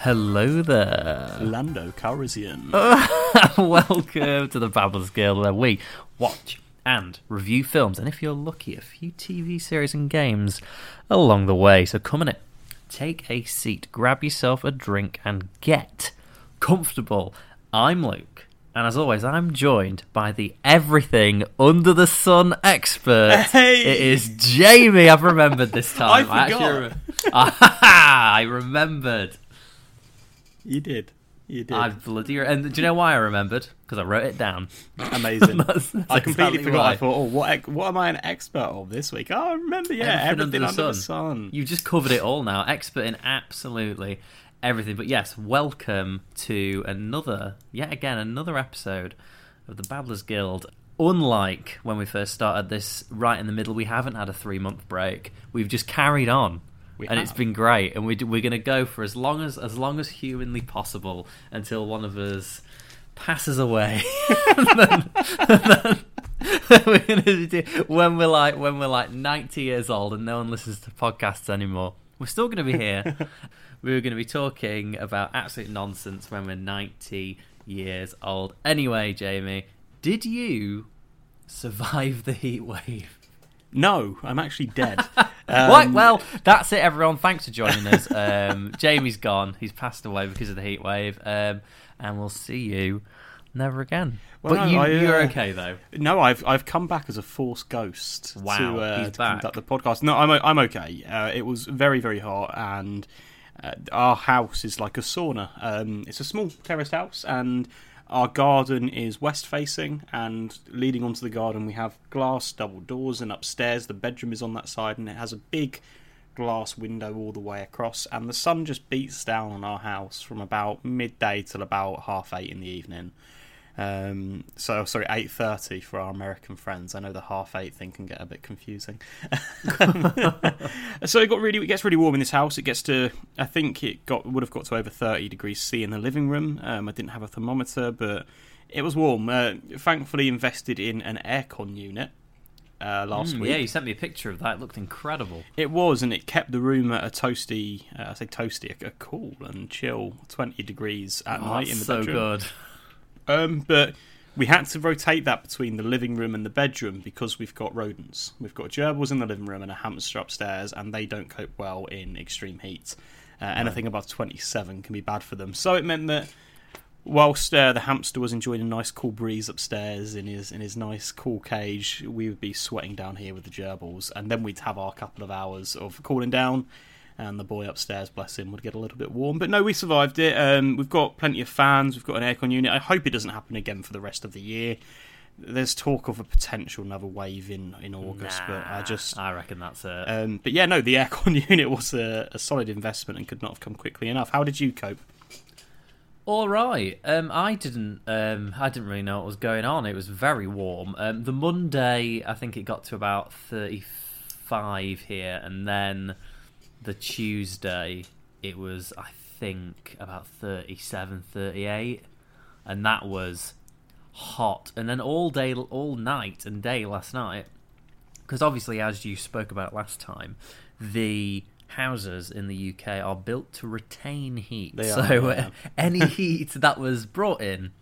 Hello there. Lando Calrissian. Welcome to the Babblers Guild, where we watch and review films, and if you're lucky, a few TV series and games along the way. So come in it, take a seat, grab yourself a drink, and get comfortable. I'm Luke, and as always, I'm joined by the everything under the sun expert. Hey! It is Jamie. I've remembered this time. I remembered. You did. I bloody... And do you know why I remembered? Because I wrote it down. Amazing. That's I completely forgot. Why. I thought, what am I an expert of this week? Oh, I remember, yeah, everything under the sun. You've just covered it all now. Expert in absolutely everything. But yes, welcome to another episode of the Babblers Guild. Unlike when we first started this right in the middle, we haven't had a 3-month break. We've just carried on. It's been great, and we're going to go for as long as humanly possible until one of us passes away. and then we're going to do, when we're like 90 years old and no one listens to podcasts anymore, we're still going to be here. We were going to be talking about absolute nonsense when we're 90 years old. Anyway, Jamie, did you survive the heat wave? No, I'm actually dead. Right, well, that's it, everyone. Thanks for joining us. Jamie's gone. He's passed away because of the heat wave. And we'll see you never again. Well, but no, you're okay, though. No, I've come back as a forced ghost to conduct the podcast. No, I'm okay. It was very, very hot, and our house is like a sauna. It's a small terraced house, and our garden is west-facing, and leading onto the garden we have glass double doors, and upstairs the bedroom is on that side, and it has a big glass window all the way across, and the sun just beats down on our house from about midday till about 8:30 in the evening. 8:30 for our American friends. I know the 8:30 thing can get a bit confusing. So it gets really warm in this house. It gets to, I think it would have got to over 30 degrees C in the living room. I didn't have a thermometer, but it was warm. Thankfully invested in an aircon unit last week. Yeah, you sent me a picture of that. It looked incredible. It was, and it kept the room at a toasty, a cool and chill 20 degrees at night in the bedroom. Oh, so good. But we had to rotate that between the living room and the bedroom because we've got rodents. We've got gerbils in the living room and a hamster upstairs, and they don't cope well in extreme heat. Anything above 27 can be bad for them. So it meant that whilst the hamster was enjoying a nice cool breeze upstairs in his nice cool cage, we would be sweating down here with the gerbils, and then we'd have our couple of hours of cooling down. And the boy upstairs, bless him, would get a little bit warm. But no, we survived it. We've got plenty of fans. We've got an aircon unit. I hope it doesn't happen again for the rest of the year. There's talk of a potential another wave in August, but I reckon that's it. But yeah, no, the aircon unit was a solid investment and could not have come quickly enough. How did you cope? All right. I didn't really know what was going on. It was very warm. The Monday, I think it got to about 35 here, and then the Tuesday, it was, I think, about 37, 38, and that was hot. And then all night and day last night, because obviously, as you spoke about last time, the houses in the UK are built to retain heat. Any heat that was brought in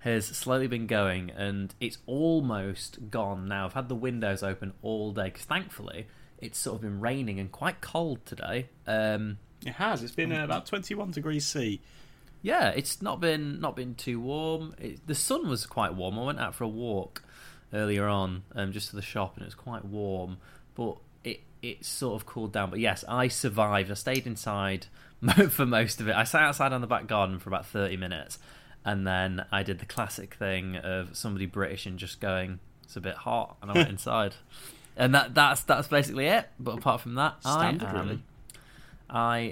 has slowly been going, and it's almost gone now. I've had the windows open all day, because thankfully it's sort of been raining and quite cold today. It has. It's been about 21 degrees C. Yeah, it's not been too warm. The sun was quite warm. I went out for a walk earlier on, just to the shop, and it was quite warm. But it sort of cooled down. But yes, I survived. I stayed inside for most of it. I sat outside on the back garden for about 30 minutes, and then I did the classic thing of somebody British and just going, "It's a bit hot," and I went inside. And that's basically it. But apart from that, I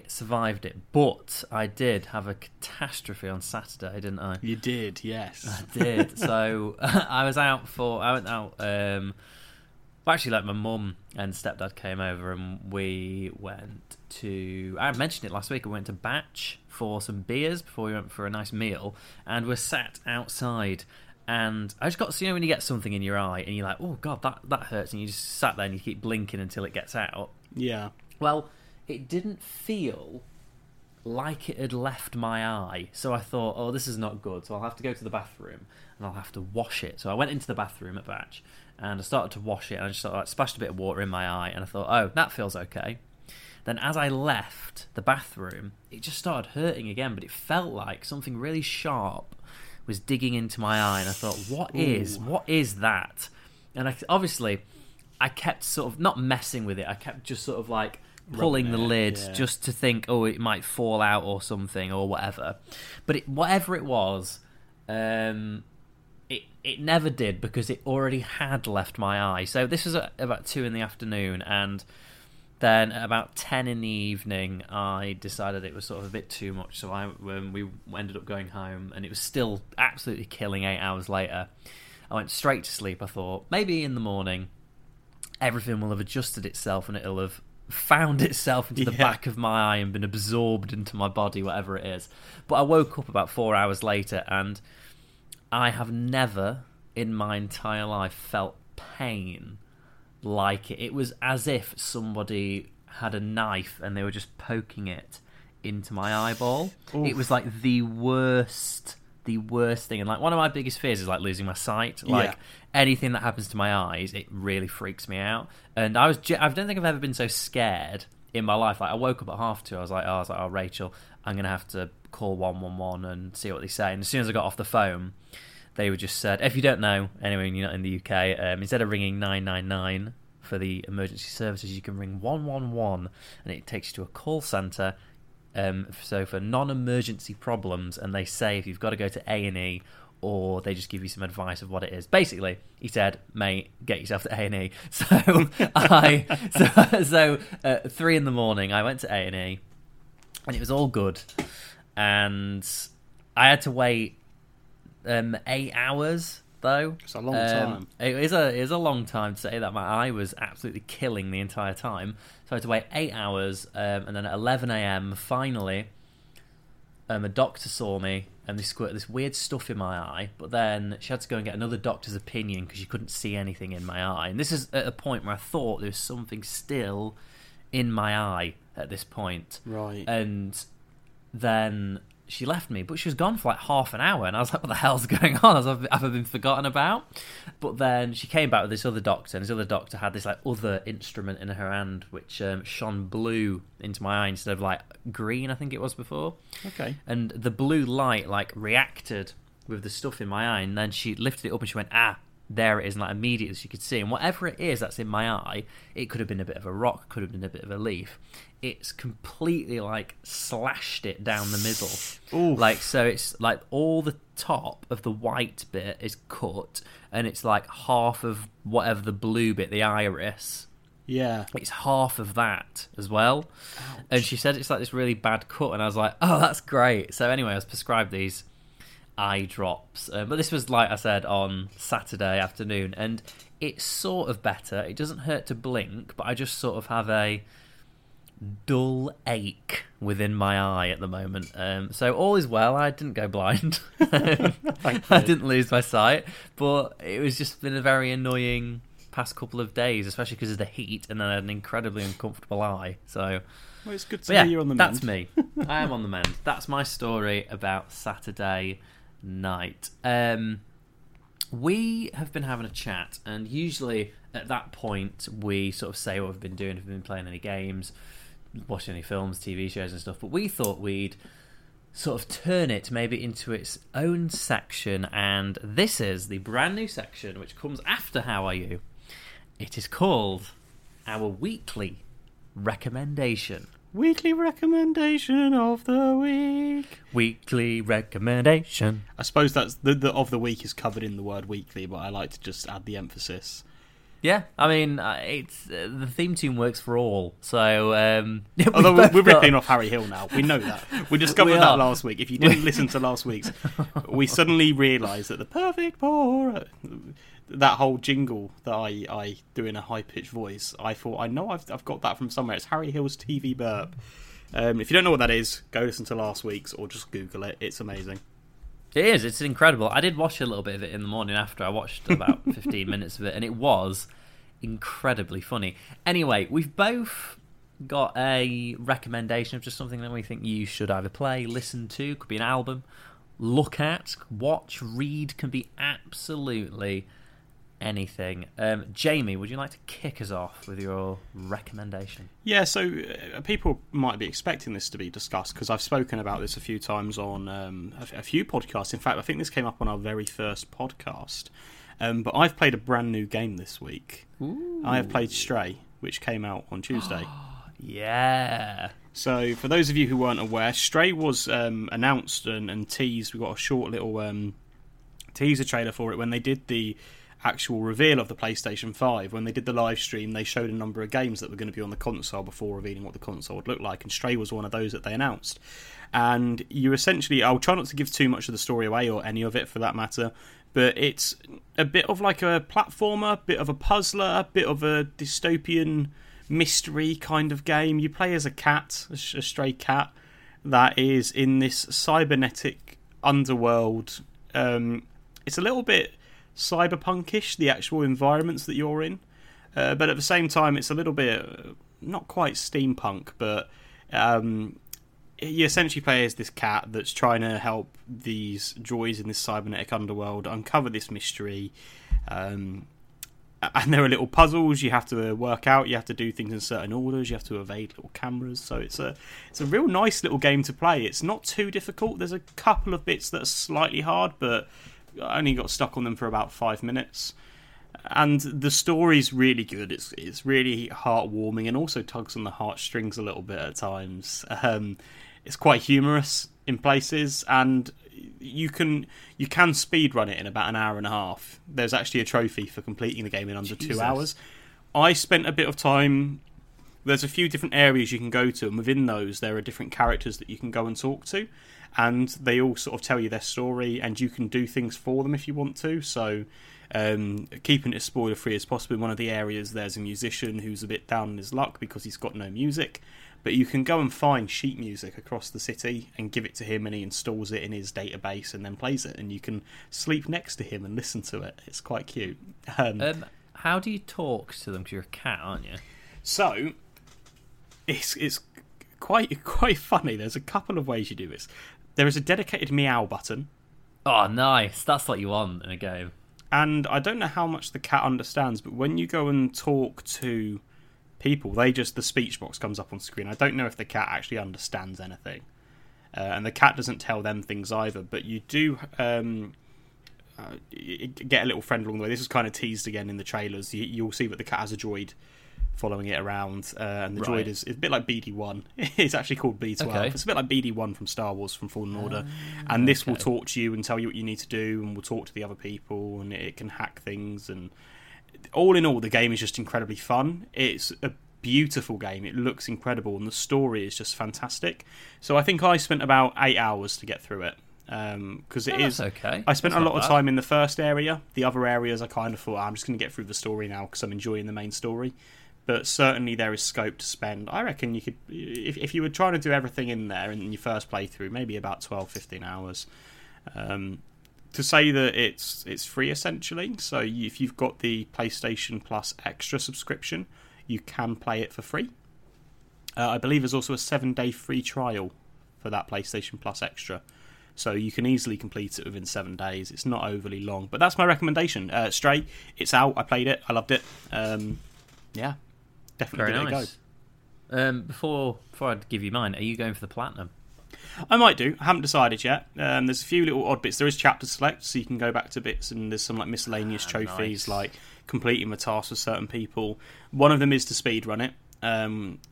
survived it. But I did have a catastrophe on Saturday, didn't I? You did, yes. I did. So I went out. Actually, like, my mum and stepdad came over, and we went to, I mentioned it last week, we went to Batch for some beers before we went for a nice meal, and we're sat outside. And I just got to see, when you get something in your eye and you're like, oh God, that hurts, and you just sat there and you keep blinking until it gets out. Yeah. Well, it didn't feel like it had left my eye. So I thought, oh, this is not good. So I'll have to go to the bathroom and I'll have to wash it. So I went into the bathroom at Batch and I started to wash it, and I just sort of like splashed a bit of water in my eye, and I thought, oh, that feels okay. Then as I left the bathroom, it just started hurting again, but it felt like something really sharp was digging into my eye, and I thought, what is that? And I kept sort of not messing with it. I kept just sort of like pulling the lid just to think, oh, it might fall out or something or whatever. But whatever it was, it never did, because it already had left my eye. So this was at about 2 PM, and then at about 10 PM, I decided it was sort of a bit too much. So we ended up going home, and it was still absolutely killing 8 hours later. I went straight to sleep. I thought, maybe in the morning everything will have adjusted itself and it'll have found itself into the back of my eye and been absorbed into my body, whatever it is. But I woke up about 4 hours later, and I have never in my entire life felt pain like it. It was as if somebody had a knife and they were just poking it into my eyeball. Oof. It was like the worst thing. And like one of my biggest fears is like losing my sight. Like anything that happens to my eyes, it really freaks me out. And I don't think I've ever been so scared in my life. Like I woke up at 2:30. I was like, oh, Rachel, I'm gonna have to call 111 and see what they say. And as soon as I got off the phone, they were just said, if you don't know, anyway, you're not in the UK, instead of ringing 999 for the emergency services, you can ring 111, and it takes you to a call centre. So for non-emergency problems, and they say if you've got to go to A&E, or they just give you some advice of what it is. Basically, he said, mate, get yourself to A&E. So 3 AM, I went to A&E, and it was all good. And I had to wait 8 hours, though. It's a long time. It is a long time to say that. My eye was absolutely killing the entire time. So I had to wait 8 hours, and then at 11 AM, finally, a doctor saw me, and they squirted this weird stuff in my eye. But then she had to go and get another doctor's opinion because she couldn't see anything in my eye. And this is at a point where I thought there was something still in my eye at this point. Right. And then she left me, but she was gone for like half an hour, and I was like, what the hell's going on? Have I been forgotten about? But then she came back with this other doctor, and this other doctor had this like other instrument in her hand, which shone blue into my eye instead of like green, I think it was before. Okay. And the blue light like reacted with the stuff in my eye, and then she lifted it up and she went, ah, there it is, and like immediately she could see. And whatever it is that's in my eye, it could have been a bit of a rock, could have been a bit of a leaf, it's completely like slashed it down the middle. Oof. Like, so it's like all the top of the white bit is cut, and it's like half of whatever the blue bit, the iris, it's half of that as well. Ouch. And she said it's like this really bad cut, and I was like, oh, that's great. So anyway, I was prescribed these eye drops, but this was, like I said, on Saturday afternoon, and it's sort of better. It doesn't hurt to blink, but I just sort of have a dull ache within my eye at the moment. So all is well. I didn't go blind. I didn't lose my sight, but it was just been a very annoying past couple of days, especially because of the heat, and then I had an incredibly uncomfortable eye. So well, it's good to hear you're on the mend. That's me. I am on the mend. That's my story about Saturday night. We have been having a chat, and usually at that point we sort of say what we've been doing, if we've been playing any games, watching any films, TV shows and stuff, but we thought we'd sort of turn it maybe into its own section, and this is the brand new section which comes after How Are You. It is called Our Weekly Recommendation. Weekly recommendation of the week. Weekly recommendation. I suppose that's the of the week is covered in the word weekly, but I like to just add the emphasis. Yeah, I mean, it's the theme tune works for all. So, although we're ripping off Harry Hill now, we know that. We discovered that last week. If you didn't listen to last week's, we suddenly realised that the perfect pour, that whole jingle that I do in a high pitched voice, I thought, I know I've got that from somewhere. It's Harry Hill's TV burp. If you don't know what that is, go listen to last week's or just Google it. It's amazing. It is. It's incredible. I did watch a little bit of it in the morning after. I watched about 15 minutes of it, and it was incredibly funny. Anyway, we've both got a recommendation of just something that we think you should either play, listen to, could be an album, look at, watch, read, can be absolutely anything. Jamie, would you like to kick us off with your recommendation? Yeah, so people might be expecting this to be discussed because I've spoken about this a few times on a few podcasts. In fact, I think this came up on our very first podcast. But I've played a brand new game this week. Ooh. I have played Stray, which came out on Tuesday. Yeah. So for those of you who weren't aware, Stray was announced and teased. We got a short little teaser trailer for it when they did the actual reveal of the PlayStation 5. When they did the live stream, they showed a number of games that were going to be on the console before revealing what the console would look like, and Stray was one of those that they announced. And you essentially, I'll try not to give too much of the story away, or any of it for that matter, but it's a bit of like a platformer, bit of a puzzler, bit of a dystopian mystery kind of game. You play as a cat, a stray cat, that is in this cybernetic underworld. It's a little bit cyberpunkish, the actual environments that you're in, but at the same time it's a little bit not quite steampunk, but you essentially play as this cat that's trying to help these droids in this cybernetic underworld uncover this mystery, and there are little puzzles you have to work out. You have to do things in certain orders, you have to evade little cameras. So it's a real nice little game to play. It's not too difficult. There's a couple of bits that are slightly hard, but I only got stuck on them for about 5 minutes. And the story's really good. It's really heartwarming and also tugs on the heartstrings a little bit at times. It's quite humorous in places, and you can speed run it in about an hour and a half. There's actually a trophy for completing the game in under 2 hours. I spent a bit of time. There's a few different areas you can go to, and within those there are different characters that you can go and talk to, and they all sort of tell you their story, and you can do things for them if you want to. So keeping it as spoiler free as possible, in one of the areas there's a musician who's a bit down in his luck because he's got no music, but you can go and find sheet music across the city and give it to him, and he installs it in his database and then plays it, and you can sleep next to him and listen to it. It's quite cute. How do you talk to them, because you're a cat, aren't you? So it's quite funny. There's a couple of ways you do this. There is a dedicated meow button. Oh, nice. That's what you want in a game. And I don't know how much the cat understands, but when you go and talk to people, the speech box comes up on screen. I don't know if the cat actually understands anything. And the cat doesn't tell them things either, but you do get a little friend along the way. This is kind of teased again in the trailers. You'll see that the cat has a droid following it around, and the droid is a bit like BD-1. It's actually called B-12. Okay. It's a bit like BD-1 from Star Wars, from Fallen Order, and this will talk to you and tell you what you need to do, and will talk to the other people, and it can hack things. And all in all, the game is just incredibly fun. It's a beautiful game. It looks incredible, and the story is just fantastic. So I think I spent about 8 hours to get through it, because it is okay. I spent a lot of time in the first area. The other areas I kind of thought, I'm just going to get through the story now because I'm enjoying the main story. But certainly there is scope to spend. I reckon you could, if you were trying to do everything in there in your first playthrough, maybe about 12, 15 hours. To say that it's free, essentially. So if you've got the PlayStation Plus Extra subscription, you can play it for free. I believe there's also a 7-day free trial for that PlayStation Plus Extra. So you can easily complete it within 7 days. It's not overly long. But that's my recommendation. Stray, it's out. I played it. I loved it. Yeah. Definitely very nice. Go. Before I give you mine, are you going for the platinum? I might do. I haven't decided yet. There's a few little odd bits. There is chapter select, so you can go back to bits, and there's some like miscellaneous trophies, nice. Like completing the tasks with certain people. One of them is to speed run it,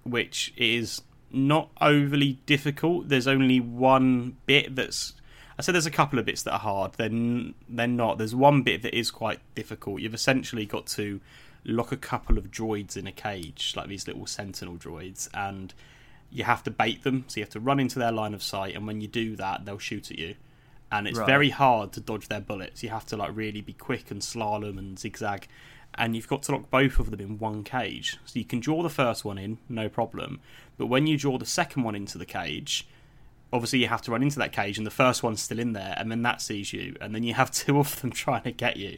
which is not overly difficult. There's only one bit that's. I said there's a couple of bits that are hard. They're not. There's one bit that is quite difficult. You've essentially got to lock a couple of droids in a cage, like these little sentinel droids, and you have to bait them, so you have to run into their line of sight, and when you do that they'll shoot at you, and it's very hard to dodge their bullets. You have to like really be quick and slalom and zigzag, and you've got to lock both of them in one cage. So you can draw the first one in, no problem, but when you draw the second one into the cage, obviously you have to run into that cage, and the first one's still in there, and then that sees you, and then you have two of them trying to get you,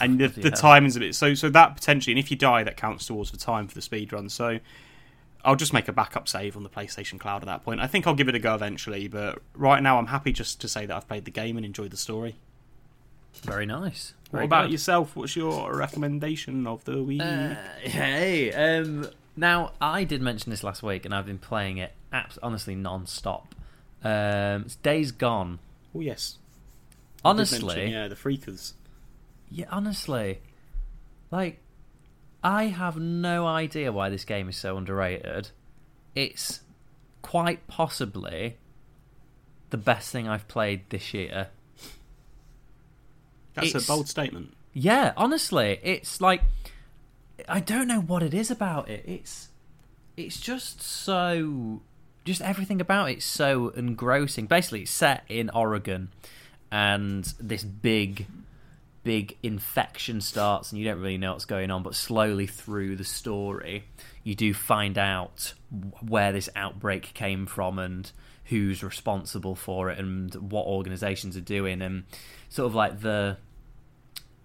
and the time is a bit so that potentially, and if you die that counts towards the time for the speed run. So I'll just make a backup save on the PlayStation Cloud at that point. I think I'll give it a go eventually, but right now I'm happy just to say that I've played the game and enjoyed the story. Very nice. Very what about good. Yourself? What's your recommendation of the week? Now, I did mention this last week, and I've been playing it honestly non-stop. It's Days Gone. Oh, yes. Honestly. Yeah, the Freakers. Yeah, honestly. Like, I have no idea why this game is so underrated. It's quite possibly the best thing I've played this year. That's a bold statement. Yeah, honestly. It's like, I don't know what it is about it. It's just so... Just everything about it's so engrossing. Basically, it's set in Oregon, and this big infection starts, and you don't really know what's going on, but slowly through the story, you do find out where this outbreak came from and who's responsible for it and what organizations are doing, and sort of like the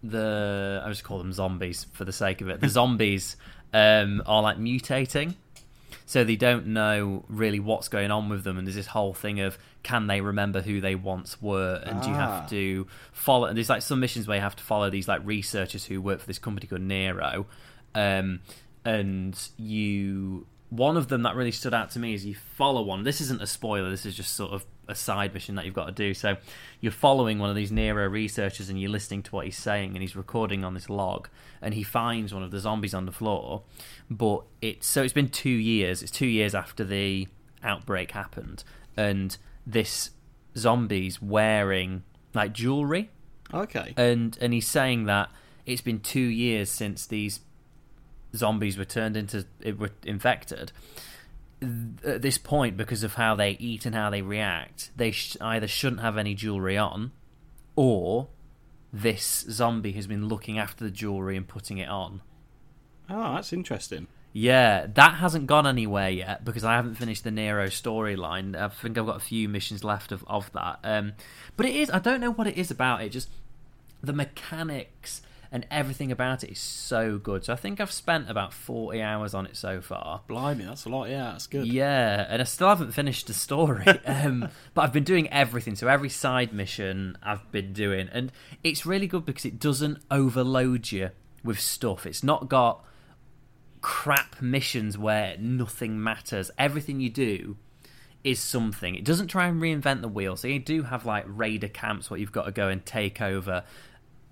I just call them zombies for the sake of it. The zombies are like mutating. So they don't know really what's going on with them, and there's this whole thing of can they remember who they once were, and you have to follow. And there's like some missions where you have to follow these like researchers who work for this company called Nero, and you. One of them that really stood out to me is you follow one. This isn't a spoiler. This is just sort of a side mission that you've got to do. So you're following one of these Nero researchers, and you're listening to what he's saying, and he's recording on this log, and he finds one of the zombies on the floor. But it's been 2 years. It's 2 years after the outbreak happened, and this zombie's wearing like jewelry. Okay. And he's saying that it's been 2 years since these zombies were infected. At this point, because of how they eat and how they react, they either shouldn't have any jewelry on, or this zombie has been looking after the jewelry and putting it on. Oh, that's interesting. Yeah, that hasn't gone anywhere yet because I haven't finished the Nero storyline. I think I've got a few missions left of that. But it is, I don't know what it is about it, just the mechanics and everything about it is so good. So I think I've spent about 40 hours on it so far. Blimey, that's a lot. Yeah, that's good. Yeah, and I still haven't finished the story. But I've been doing everything. So every side mission I've been doing. And it's really good because it doesn't overload you with stuff. It's not got crap missions where nothing matters. Everything you do is something. It doesn't try and reinvent the wheel. So you do have like raider camps where you've got to go and take over,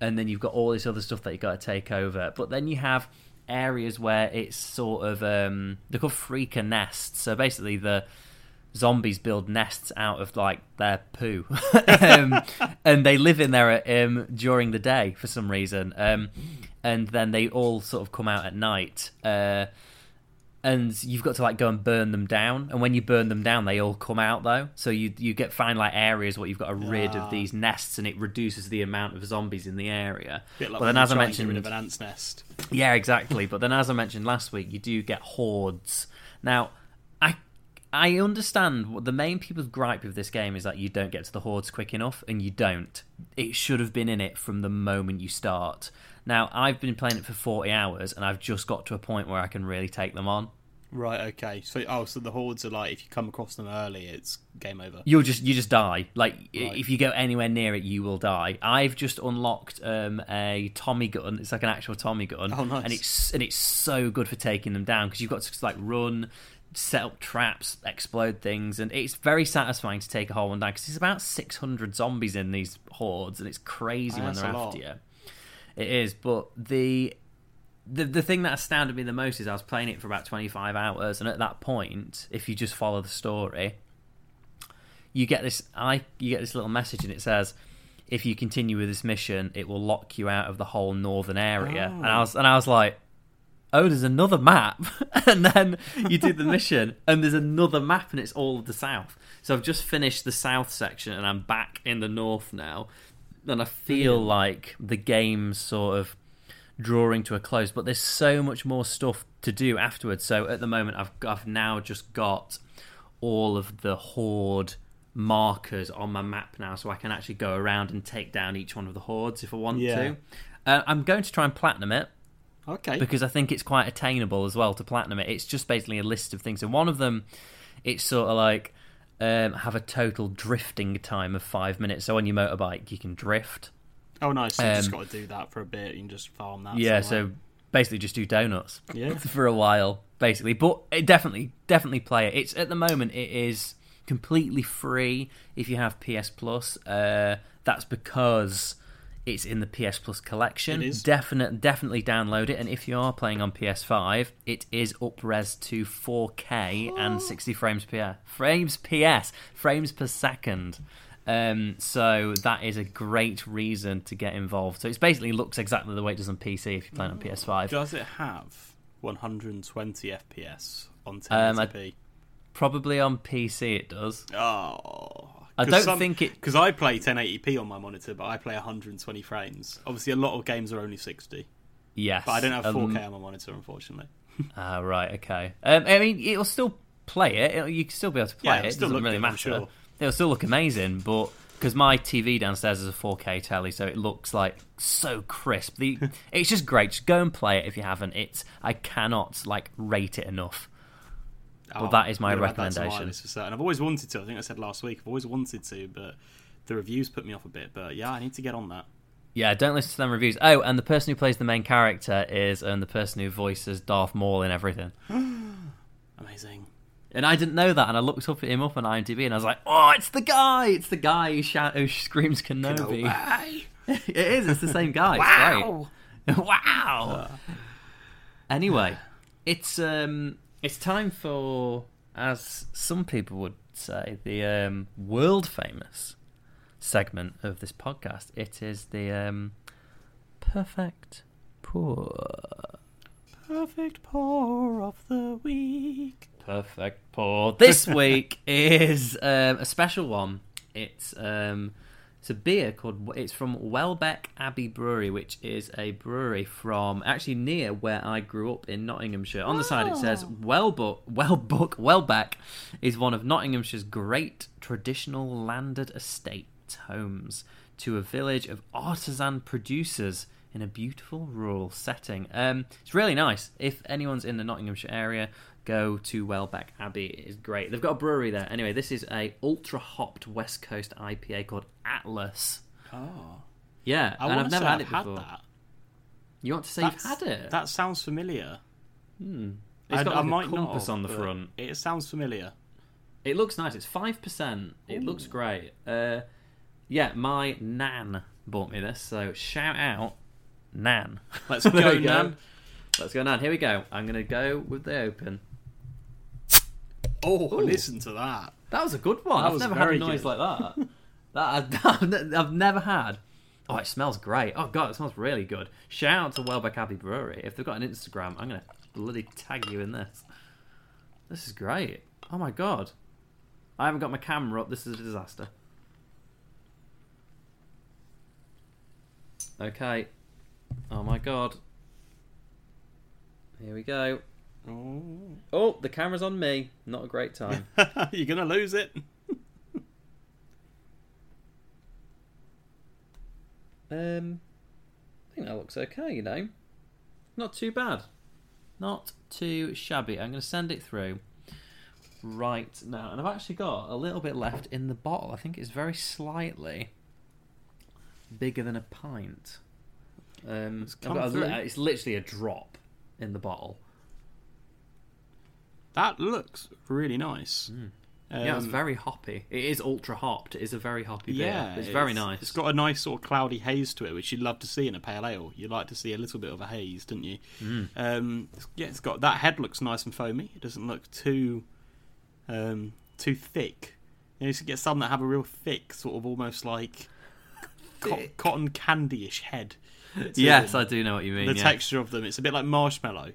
and then you've got all this other stuff that you've got to take over. But then you have areas where it's sort of... they're called freaker nests. So basically the zombies build nests out of, like, their poo. And they live in there during the day for some reason. And then they all sort of come out at night. And you've got to, like, go and burn them down. And when you burn them down, they all come out, though. So you find, like, areas where you've got to rid of these nests, and it reduces the amount of zombies in the area. A bit like, but then, as I mentioned, rid of an ant's nest. Yeah, exactly. But then, as I mentioned last week, you do get hordes. Now, I understand what the main people's gripe with this game is that you don't get to the hordes quick enough, and you don't. It should have been in it from the moment you start. Now, I've been playing it for 40 hours, and I've just got to a point where I can really take them on. Right, okay. So the hordes are like, if you come across them early, it's game over. You just die. Like, right. If you go anywhere near it, you will die. I've just unlocked a Tommy gun. It's like an actual Tommy gun. Oh, nice. And it's so good for taking them down, because you've got to like run, set up traps, explode things, and it's very satisfying to take a whole one down, because there's about 600 zombies in these hordes, and it's crazy when they're after you. It is, but the thing that astounded me the most is I was playing it for about 25 hours, and at that point, if you just follow the story, you get this little message, and it says, if you continue with this mission, it will lock you out of the whole northern area. Oh. And I was like, oh, there's another map. And then you do the mission, and there's another map, and it's all of the south. So I've just finished the south section, and I'm back in the north now. And I feel like the game's sort of drawing to a close, but there's so much more stuff to do afterwards. So at the moment, I've now just got all of the horde markers on my map now, so I can actually go around and take down each one of the hordes if I want to. I'm going to try and platinum it. Okay. Because I think it's quite attainable as well to platinum it. It's just basically a list of things. And one of them, it's sort of like have a total drifting time of 5 minutes. So on your motorbike, you can drift. Oh, nice. So you just got to do that for a bit. You can just farm that. Yeah, so basically just do donuts for a while, basically. But definitely play it. It's at the moment, it is completely free if you have PS Plus. That's because it's in the PS Plus collection. It is. Definitely download it. And if you are playing on PS5, it is up-res to 4K and 60 frames per second. So that is a great reason to get involved. So it basically looks exactly the way it does on PC if you're playing on PS5. Does it have 120 FPS on 1080p? Probably on PC it does. Oh... Because I play 1080p on my monitor, but I play 120 frames. Obviously, a lot of games are only 60. Yes. But I don't have 4K on my monitor, unfortunately. Right, okay. I mean, it'll still play it. You can still be able to play it. It doesn't really matter. Sure. It'll still look amazing, but... Because my TV downstairs is a 4K telly, so it looks like so crisp. It's just great. Just go and play it if you haven't. I cannot rate it enough. Well, that is my recommendation. And I've always wanted to. I think I said last week, I've always wanted to, but the reviews put me off a bit. But yeah, I need to get on that. Yeah, don't listen to them reviews. Oh, and the person who plays the main character is the person who voices Darth Maul in everything. Amazing. And I didn't know that, and I looked him up on IMDb, and I was like, oh, it's the guy! It's the guy who screams Kenobi. It is, it's the same guy. Wow! It's great. Wow! Anyway, It's time for, as some people would say, the world-famous segment of this podcast. It is the Perfect Pour. Perfect Pour of the Week. Perfect Pour. This week is a special one. It's a beer called... It's from Welbeck Abbey Brewery, which is a brewery from... Actually, near where I grew up in Nottinghamshire. On the side it says, Welbeck is one of Nottinghamshire's great traditional landed estate homes to a village of artisan producers in a beautiful rural setting. It's really nice. If anyone's in the Nottinghamshire area, go to Welbeck Abbey. It is great. They've got a brewery there. Anyway, this is a ultra-hopped West Coast IPA called Atlas. Oh. Yeah, and I've never had it before. That. You want to say you've had it? That sounds familiar. It's got a compass on the front. It sounds familiar. It looks nice. It's 5%. It looks great. Yeah, my Nan bought me this, so shout out Nan. Let's go, Nan. Let's go, Nan. Here we go. I'm going to go with the open. Oh, listen to that. That was a good one. I've never had a noise like that. I've never had. Oh, it smells great. Oh, God, it smells really good. Shout out to Welbeck Abbey Brewery. If they've got an Instagram, I'm going to bloody tag you in this. This is great. Oh, my God. I haven't got my camera up. This is a disaster. Okay. Oh, my God. Here we go. Oh, the camera's on me. Not a great time. You're going to lose it. I think that looks okay, Not too bad. Not too shabby. I'm going to send it through right now. And I've actually got a little bit left in the bottle. I think it's very slightly bigger than a pint. It's literally a drop in the bottle. That looks really nice. Yeah, it's very hoppy. It is ultra hopped. It is a very hoppy beer. Yeah, it's very nice. It's got a nice sort of cloudy haze to it, which you'd love to see in a pale ale. You like to see a little bit of a haze, don't you? Yeah, it's got that head looks nice and foamy. It doesn't look too thick. You should get some that have a real thick sort of almost like cotton candy-ish head. Yes, I do know what you mean. The texture of them, it's a bit like marshmallow.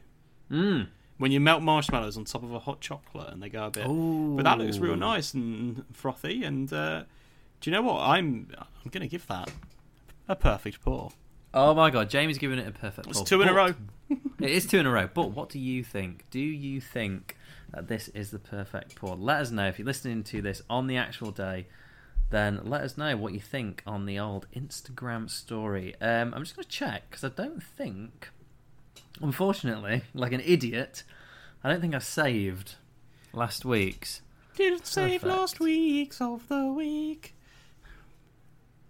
When you melt marshmallows on top of a hot chocolate and they go a bit... Ooh. But that looks real nice and frothy. And do you know what? I'm going to give that a perfect pour. Oh, my God. Jamie's giving it a perfect pour. It's two in a row. It is two in a row. But what do you think? Do you think that this is the perfect pour? Let us know. If you're listening to this on the actual day, then let us know what you think on the old Instagram story. I'm just going to check, because I don't think Unfortunately, like an idiot, I don't think I saved last week's. Didn't save last week's of the week.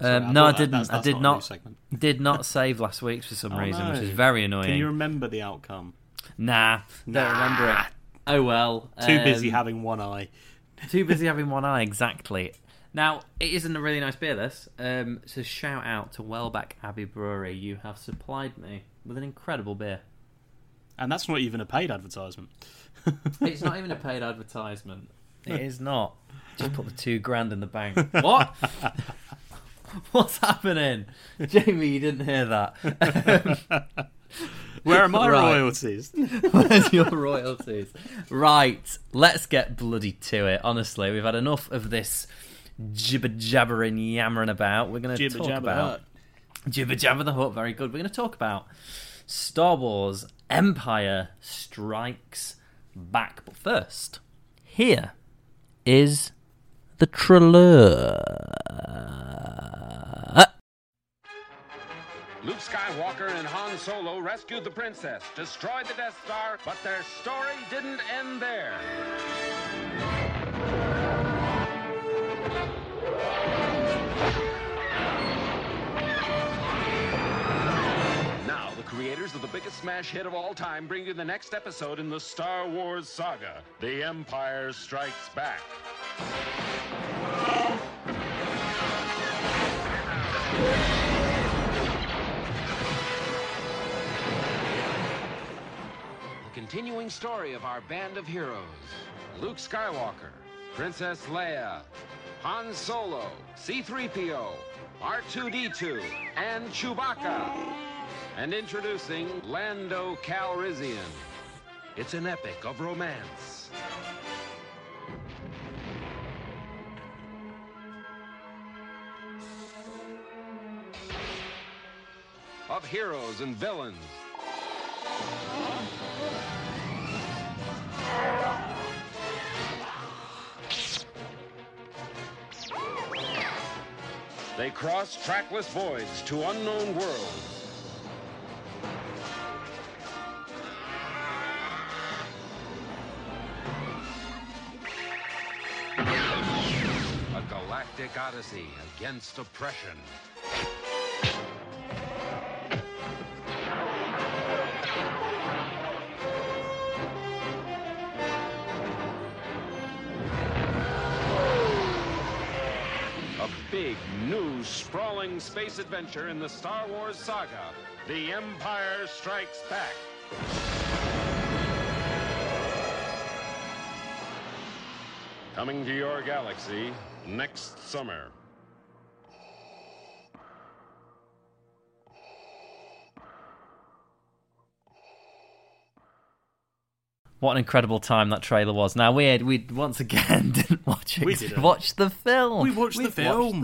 No, I didn't. I did not save last week's for some reason, which is very annoying. Can you remember the outcome? Nah, don't remember it. Oh well. Too busy having one eye. Too busy having one eye, exactly. Now, it isn't a really nice beer, this. So shout out to Welbeck Abbey Brewery. You have supplied me with an incredible beer. And that's not even a paid advertisement. It's not even a paid advertisement. It is not. Just put the $2,000 in the bank. What? What's happening? Jamie, you didn't hear that. Where are my royalties? Where's your royalties? Right, let's get bloody to it. Honestly, we've had enough of this jibber-jabbering, yammering about. We're going to talk about... Jibber-jabber the Hutt, very good. We're going to talk about Star Wars Empire Strikes Back. But first, here is the trailer. Luke Skywalker and Han Solo rescued the princess, destroyed the Death Star, but their story didn't end there. Now, the creators of the biggest smash hit of all time bring you the next episode in the Star Wars saga, The Empire Strikes Back. Continuing story of our band of heroes: Luke Skywalker, Princess Leia, Han Solo, C-3PO, R2-D2, and Chewbacca. And introducing Lando Calrissian. It's an epic of romance. Of heroes and villains. They cross trackless voids to unknown worlds. A galactic odyssey against oppression. Big, new, sprawling space adventure in the Star Wars saga, The Empire Strikes Back. Coming to your galaxy next summer. What an incredible time that trailer was. Now, we once again didn't watch it. We didn't watch the film. We watched the film.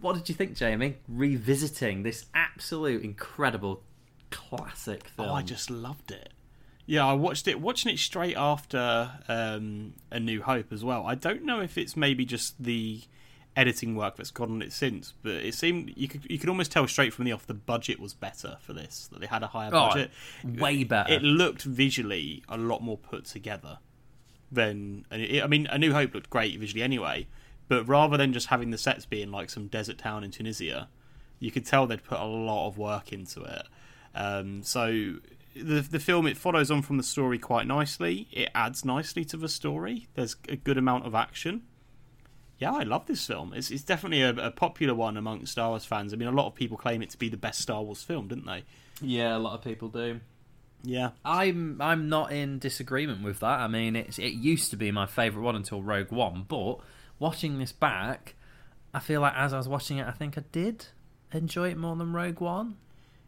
What did you think, Jamie? Revisiting this absolute incredible classic film. Oh, I just loved it. Yeah, I watched it. Watching it straight after A New Hope as well. I don't know if it's maybe just the editing work that's gone on it since, but it seemed you could almost tell straight from the off the budget was better for this, that they had a higher budget, way better. It looked visually a lot more put together than A New Hope looked great visually anyway, but rather than just having the sets be in like some desert town in Tunisia, you could tell they'd put a lot of work into it. So the film, it follows on from the story quite nicely. It adds nicely to the story. There's a good amount of action. Yeah, I love this film. It's definitely a popular one amongst Star Wars fans. I mean, a lot of people claim it to be the best Star Wars film, didn't they? Yeah, a lot of people do. Yeah. I'm not in disagreement with that. I mean, it used to be my favourite one until Rogue One, but watching this back, I feel like as I was watching it, I think I did enjoy it more than Rogue One.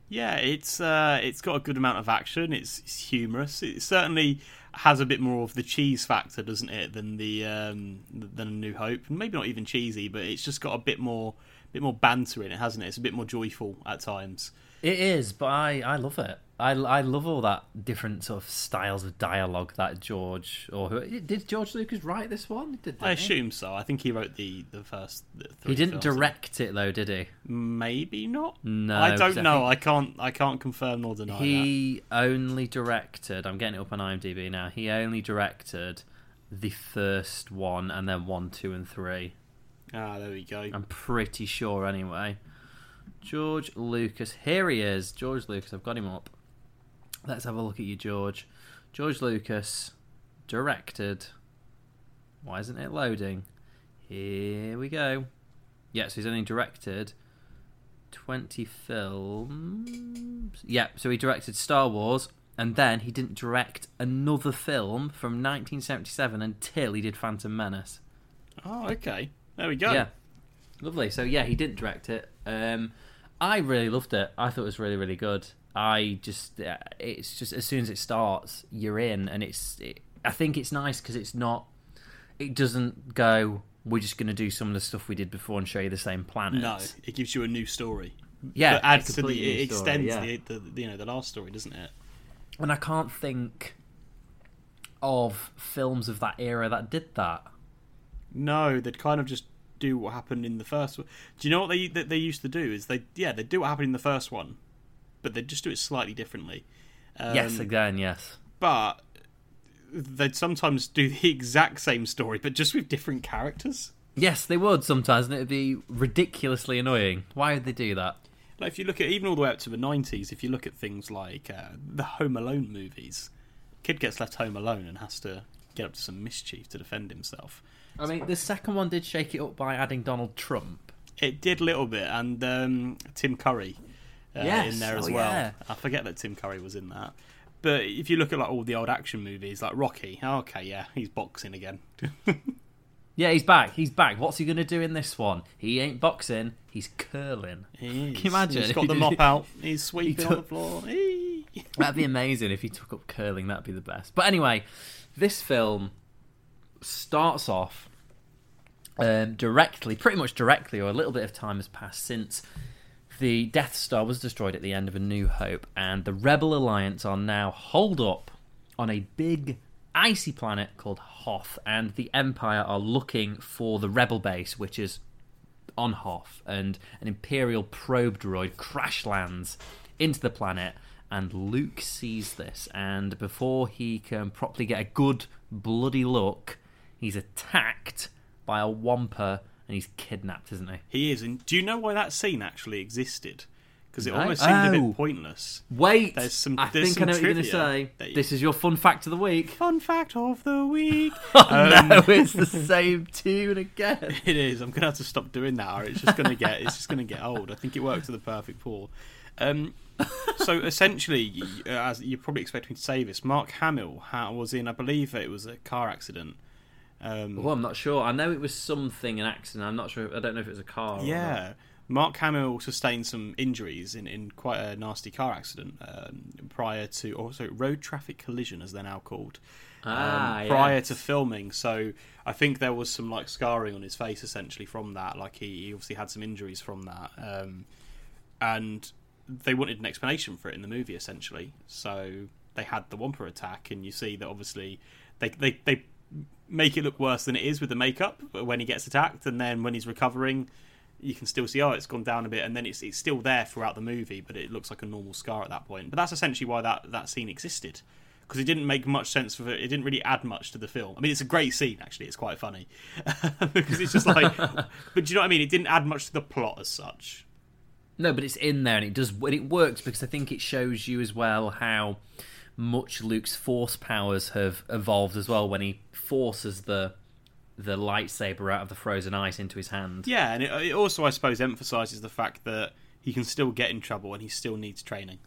Yeah, it's got a good amount of action. It's humorous. It certainly has a bit more of the cheese factor, doesn't it, than A New Hope? Maybe not even cheesy, but it's just got a bit more banter in it, hasn't it? It's a bit more joyful at times. It is, but I love it. I love all that different sort of styles of dialogue that George, or who, did George Lucas write this one? I assume so. I think he wrote the first. He didn't direct it though, did he? Maybe not. No, I don't know. I can't confirm nor deny. He only directed. I'm getting it up on IMDb now. He only directed the first one, and then 1, 2, and 3. Ah, there we go. I'm pretty sure, anyway. George Lucas. Here he is, George Lucas. I've got him up. Let's have a look at you, George. George Lucas directed. Why isn't it loading? Here we go. Yeah, so he's only directed 20 films. Yeah, so he directed Star Wars, and then he didn't direct another film from 1977 until he did Phantom Menace. Oh, okay. There we go. Yeah. Lovely. So, yeah, he didn't direct it. I really loved it. I thought it was really, really good. It's just as soon as it starts, you're in, and I think it's nice because it doesn't go, we're just going to do some of the stuff we did before and show you the same planet. No, it gives you a new story. Yeah, that adds to it extends the last story, doesn't it? And I can't think of films of that era that did that. No, they'd kind of just do what happened in the first one. Do you know what they used to do? Is they do what happened in the first one, but they just do it slightly differently. Yes. But they'd sometimes do the exact same story, but just with different characters. Yes, they would sometimes, and it'd be ridiculously annoying. Why would they do that? Like, if you look at, even all the way up to the 90s, if you look at things like the Home Alone movies, kid gets left home alone and has to get up to some mischief to defend himself. I mean, the second one did shake it up by adding Donald Trump. It did a little bit, and Tim Curry in there as well. Yeah. I forget that Tim Curry was in that. But if you look at like all the old action movies, like Rocky, okay, yeah, he's boxing again. Yeah, he's back. What's he going to do in this one? He ain't boxing, he's curling. He is. Can you imagine? He's got the mop out, he's sweeping on the floor. That'd be amazing if he took up curling, that'd be the best. But anyway, this film starts off pretty much directly, or a little bit of time has passed since the Death Star was destroyed at the end of A New Hope, and the Rebel Alliance are now holed up on a big icy planet called Hoth, and the Empire are looking for the Rebel base, which is on Hoth, and an Imperial probe droid crash lands into the planet, and Luke sees this, and before he can properly get a good bloody look, he's attacked by a Wampa, and he's kidnapped, isn't he? He is, and do you know why that scene actually existed? Because it almost seemed a bit pointless. Wait, I think I know what you're going to say. This is your fun fact of the week. Fun fact of the week. No, it's the same tune again. It is. I'm going to have to stop doing that, or it's just going to get old. I think it worked to the perfect pour. So essentially, as you're probably expecting to say this, Mark Hamill was in, I believe it was a car accident. I'm not sure. I know it was an accident. I'm not sure. I don't know if it was a car. Yeah, or not. Mark Hamill sustained some injuries in quite a nasty car accident prior to, also road traffic collision, as they're now called, prior to filming. So I think there was some like scarring on his face essentially from that. Like he obviously had some injuries from that, and they wanted an explanation for it in the movie essentially. So they had the Wampa attack, and you see that obviously they make it look worse than it is with the makeup when he gets attacked, and then when he's recovering you can still see it's gone down a bit, and then it's still there throughout the movie, but it looks like a normal scar at that point. But that's essentially why that scene existed, because it didn't make much sense for it. It didn't really add much to the film. I mean, it's a great scene actually, it's quite funny because it's just like but do you know what I mean, it didn't add much to the plot as such. No, but it's in there, and it works because I think it shows you as well how much Luke's force powers have evolved as well when he forces the lightsaber out of the frozen ice into his hand. Yeah, and it also, I suppose, emphasises the fact that he can still get in trouble and he still needs training.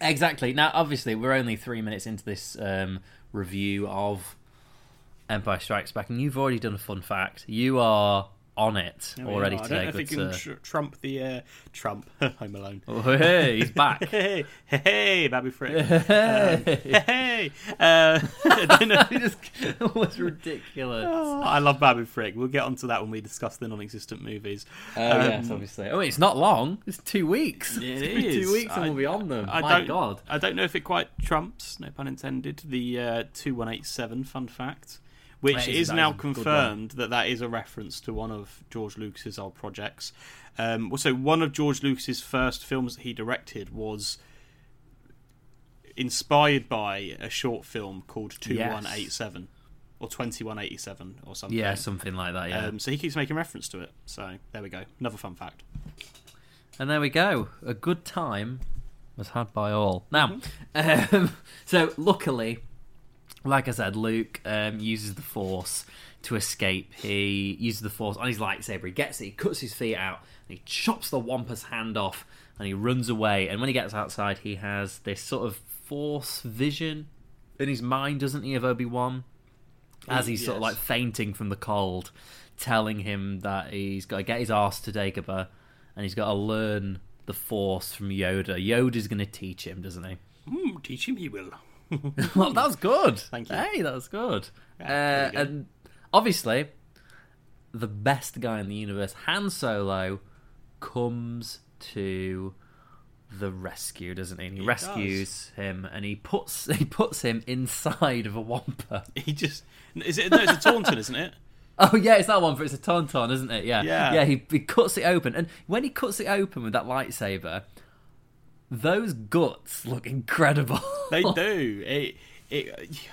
Exactly. Now, obviously, we're only 3 minutes into this review of Empire Strikes Back, and you've already done a fun fact. You are on it already today. I don't know if he can trump the Trump. Home Alone. Oh, hey, he's back. Hey, hey, hey, Babby Frick. Hey, hey. It was ridiculous. Oh, I love Babby Frick. We'll get onto that when we discuss the non-existent movies. Yes, obviously. Oh, it's not long. It's 2 weeks. It is. 2 weeks and we'll be on them. My God. I don't know if it quite trumps, no pun intended, the 2187 fun fact. Which is now confirmed that is a reference to one of George Lucas's old projects. So one of George Lucas's first films that he directed was inspired by a short film called 2187 or 2187 or something. Yeah, something like that, yeah. So he keeps making reference to it. So there we go. Another fun fact. And there we go. A good time was had by all. Now, so luckily... Like I said, Luke uses the Force to escape. He uses the Force on his lightsaber. He gets it, he cuts his feet out, and he chops the Wampa's hand off, and he runs away. And when he gets outside, he has this sort of Force vision in his mind, doesn't he, of Obi-Wan? As he's sort of like fainting from the cold, telling him that he's got to get his arse to Dagobah, and he's got to learn the Force from Yoda. Yoda's going to teach him, doesn't he? Teach him he will. Well, that was good. Thank you. Hey, that was good. Yeah, good. And obviously, the best guy in the universe, Han Solo, comes to the rescue, doesn't he? And he rescues him, and he puts him inside of a Wampa. It's a Tauntaun, isn't it? Oh yeah, it's that one, but it's a Tauntaun, isn't it? Yeah. He cuts it open, and when he cuts it open with that lightsaber. Those guts look incredible. They do. It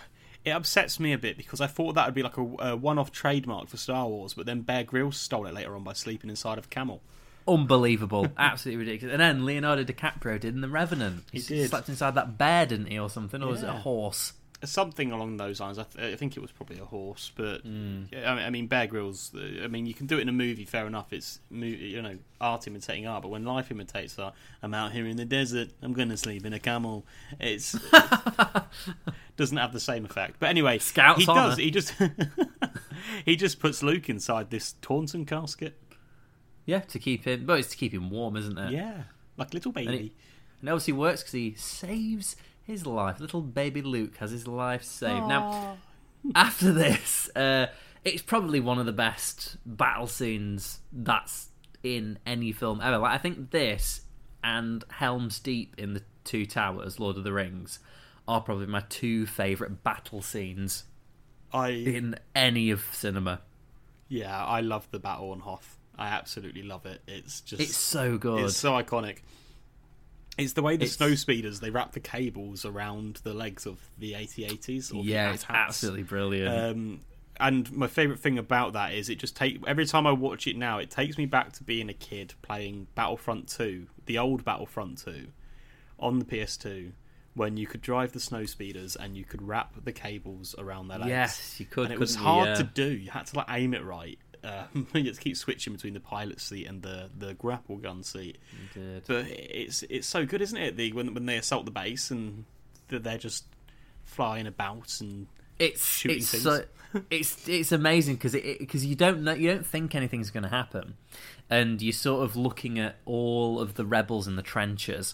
upsets me a bit because I thought that would be like a one-off trademark for Star Wars, but then Bear Grylls stole it later on by sleeping inside of a camel. Unbelievable. Absolutely ridiculous. And then Leonardo DiCaprio did in The Revenant. He slept inside that bear, didn't he, or something? Or was it a horse? Something along those lines. I think it was probably a horse, but I mean, Bear Grylls. I mean, you can do it in a movie, fair enough. It's art imitating art, but when life imitates art, I'm out here in the desert. I'm gonna sleep in a camel. It doesn't have the same effect. But anyway, Scout's honor. He just puts Luke inside this Tauntaun casket. Yeah, to keep him. But it's to keep him warm, isn't it? Yeah, like little baby. And it obviously works because he saves. His life. Little baby Luke has his life saved. Aww. Now, after this, it's probably one of the best battle scenes that's in any film ever. Like, I think this and Helm's Deep in The Two Towers, Lord of the Rings, are probably my two favourite battle scenes in any of cinema. Yeah, I love the battle on Hoth. I absolutely love it. It's so good. It's so iconic. It's the way the snowspeeders, they wrap the cables around the legs of the AT-ATs. It's absolutely brilliant. And my favourite thing about that is every time I watch it now, it takes me back to being a kid playing Battlefront 2, the old Battlefront 2, on the PS2, when you could drive the snowspeeders and you could wrap the cables around their legs. Yes, you could. And it was hard to do. You had to aim it right. You just keep switching between the pilot seat and the grapple gun seat. Indeed. But it's so good, isn't it? When they assault the base and they're just flying about and shooting things. So, it's amazing because you don't think anything's going to happen, and you're sort of looking at all of the rebels in the trenches.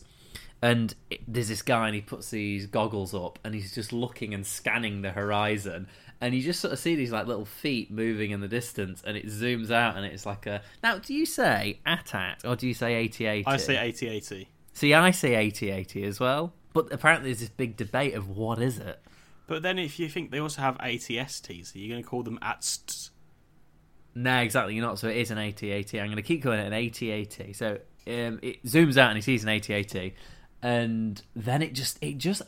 And there's this guy, and he puts these goggles up, and he's just looking and scanning the horizon. And you just sort of see these little feet moving in the distance, and it zooms out, and it's like a. Now, do you say AT-AT or do you say AT-AT? I say AT-AT. See, I say AT-AT as well, but apparently there's this big debate of what is it. But then, if you think they also have AT-STs, are you going to call them ATSTs? No, exactly, you're not. So it is an AT-AT. I'm going to keep calling it an AT-AT. So it zooms out, and he sees an AT-AT. And then it just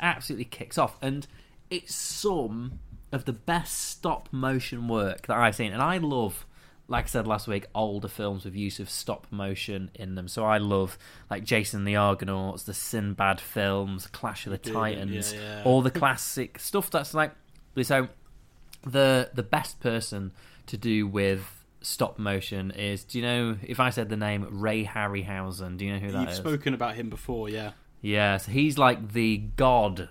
absolutely kicks off, and it's some of the best stop motion work that I've seen. And I love, like I said last week, older films with use of stop motion in them. So I love like Jason and the Argonauts, the Sinbad films, Clash of the Titans, all the classic stuff. That's like so. The best person to do with. Stop motion is, do you know, if I said the name Ray Harryhausen, do you know who that is? You've spoken about him before, yeah. Yeah, so he's like the god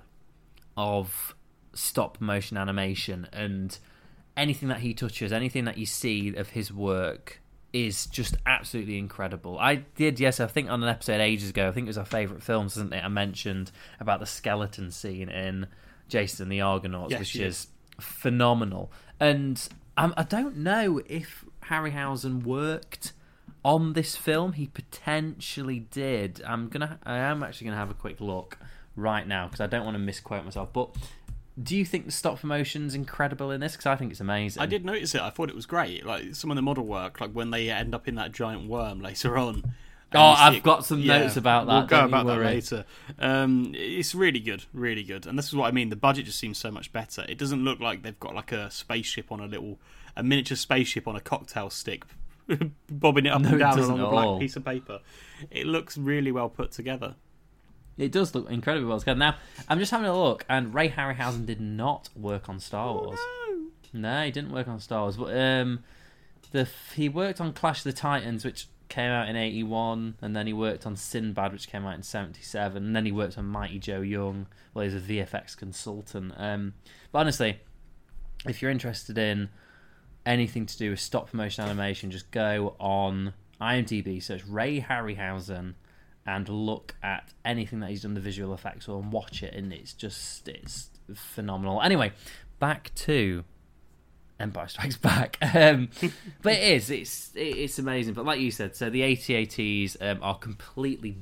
of stop motion animation, and anything that he touches, anything that you see of his work is just absolutely incredible. I did, yes, I think on an episode ages ago, I think it was our favourite films, isn't it? I mentioned about the skeleton scene in Jason and the Argonauts, yes, which is phenomenal. And I don't know if Harryhausen worked on this film. He potentially did. I am actually gonna have a quick look right now because I don't want to misquote myself. But do you think the stop for motion's incredible in this? Because I think it's amazing. I did notice it. I thought it was great. Like some of the model work, like when they end up in that giant worm later on. Oh, I've got some notes about that. We'll go about that later. It's really good, really good. And this is what I mean. The budget just seems so much better. It doesn't look like they've got like a spaceship on a miniature spaceship on a cocktail stick, bobbing it up and down along a black piece of paper. It looks really well put together. It does look incredibly well together. Now, I'm just having a look, and Ray Harryhausen did not work on Star Wars. Oh, no, he didn't work on Star Wars. But he worked on Clash of the Titans, which came out in 81, and then he worked on Sinbad, which came out in 77, and then he worked on Mighty Joe Young. Well, he's a VFX consultant. But honestly, if you're interested in anything to do with stop motion animation, just go on IMDb, search Ray Harryhausen, and look at anything that he's done the visual effects on and watch it, and it's phenomenal. Anyway, back to Empire Strikes Back. But it's amazing. But like you said, so the AT-ATs are completely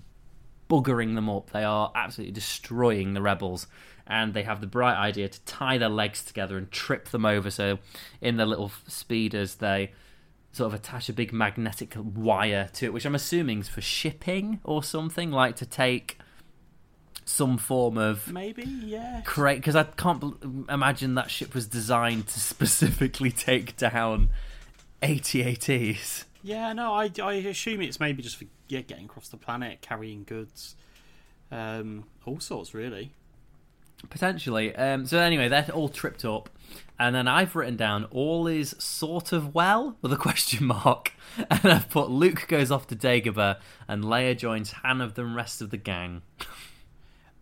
buggering them up. They are absolutely destroying the rebels, and they have the bright idea to tie their legs together and trip them over. So in their little speeders, they sort of attach a big magnetic wire to it, which I'm assuming is for shipping or something, like to take some form of maybe, yeah, crate, because I can't imagine that ship was designed to specifically take down AT-ATs. Yeah, no, I assume it's maybe just for getting across the planet, carrying goods, all sorts, really. Potentially. So anyway, they're all tripped up, and then I've written down all is sort of well with a question mark, and I've put Luke goes off to Dagobah and Leia joins Han of the rest of the gang.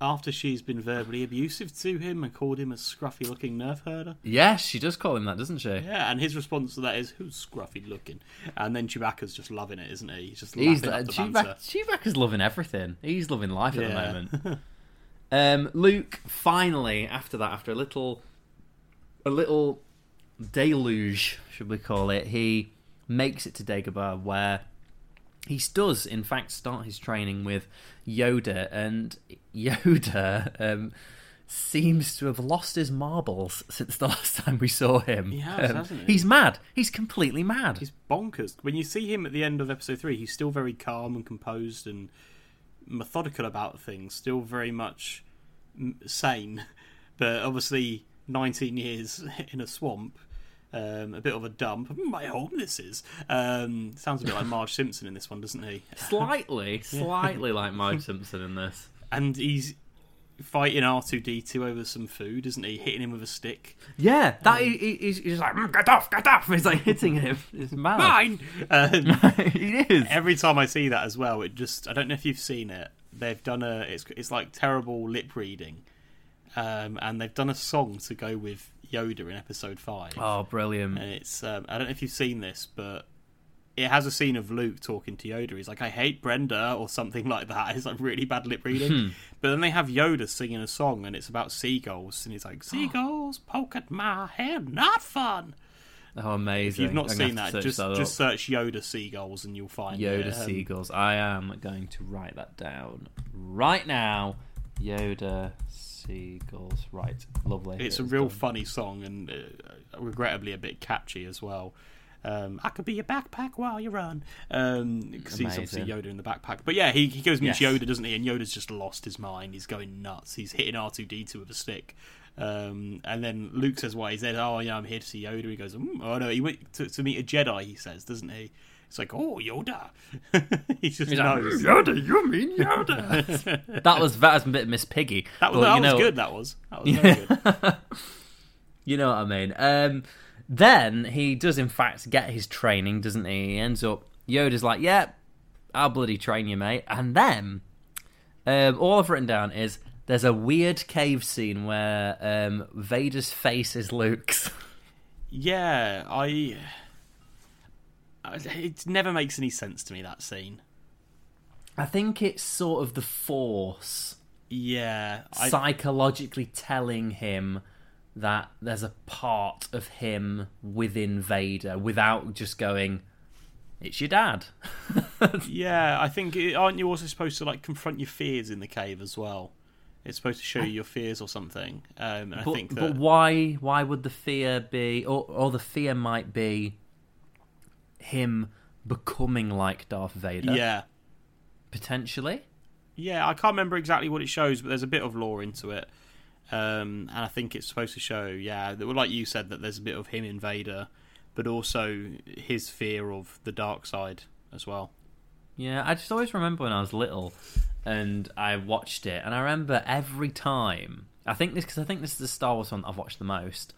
After she's been verbally abusive to him and called him a scruffy looking nerf herder. Yes, she does call him that, doesn't she? Yeah, and his response to that is, who's scruffy looking? And then Chewbacca's just loving it, isn't he? He's just laughing at the banter. Chewbacca's loving everything. He's loving life at the moment. Luke, finally, after that, after a little deluge, should we call it, he makes it to Dagobah, where he does, in fact, start his training with Yoda, and Yoda seems to have lost his marbles since the last time we saw him. He has, hasn't he? He's mad. He's completely mad. He's bonkers. When you see him at the end of episode 3, he's still very calm and composed and methodical about things, still very much sane, but obviously 19 years in a swamp, a bit of a dump. My home this is. Sounds a bit like Marge Simpson in this one, doesn't he? Slightly like Marge Simpson in this. And he's fighting R2-D2 over some food, isn't he? Hitting him with a stick. Yeah, that he's like, get off. He's like hitting him. It's mad. Mine. It is. Every time I see that as well, it just, I don't know if you've seen it. They've done it's like terrible lip reading, and they've done a song to go with Yoda in episode 5. Oh, brilliant! And it's I don't know if you've seen this, but it has a scene of Luke talking to Yoda. He's like, I hate Brenda, or something like that. It's like really bad lip reading. But then they have Yoda singing a song, and it's about seagulls. And he's like, seagulls poke at my head, not fun. Oh, amazing. If you've not seen that, just search Yoda seagulls and you'll find Yoda it. Seagulls. I am going to write that down right now. Yoda seagulls. Right, lovely. It's a real funny song, and regrettably a bit catchy as well. I could be your backpack while you run. Because he's obviously Yoda in the backpack. But yeah, he goes and meets Yoda, doesn't he? And Yoda's just lost his mind. He's going nuts. He's hitting R2-D2 with a stick. And then Luke says why. He says, oh, yeah, I'm here to see Yoda. He goes, oh, no, he went to meet a Jedi, he says, doesn't he? It's like, oh, Yoda. He's knows. Like, Yoda, you mean Yoda. that was a bit of Miss Piggy. That was very good. You know what I mean. Then he does, in fact, get his training, doesn't he? He ends up, Yoda's like, yeah, I'll bloody train you, mate. And then, all I've written down is, there's a weird cave scene where Vader's face is Luke's. Yeah, I... It never makes any sense to me, that scene. I think it's sort of the Force. Yeah. Psychologically telling him that there's a part of him within Vader without just going, it's your dad. Yeah, I think, aren't you also supposed to like confront your fears in the cave as well? It's supposed to show you your fears or something. And I think that... But why would the fear be... Or the fear might be him becoming like Darth Vader. Yeah. Potentially. Yeah, I can't remember exactly what it shows, but there's a bit of lore into it. And I think it's supposed to show, yeah, that, like you said, that there's a bit of him in Vader, but also his fear of the dark side as well. Yeah, I just always remember when I was little... And I watched it, and I remember every time. I think this is the Star Wars one that I've watched the most.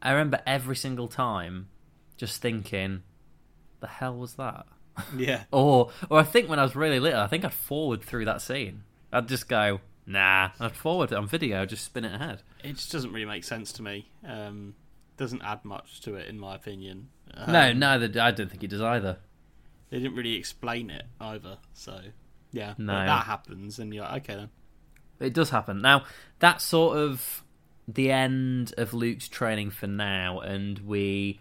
I remember every single time, just thinking, "The hell was that?" Yeah. or I think when I was really little, I think I'd forward through that scene. I'd just go, "Nah," I'd forward it on video, just spin it ahead. It just doesn't really make sense to me. Doesn't add much to it, in my opinion. No, neither. I don't think it does either. They didn't really explain it either, so. Yeah, no. When that happens, and you're like, okay then. It does happen. Now, that's sort of the end of Luke's training for now, and we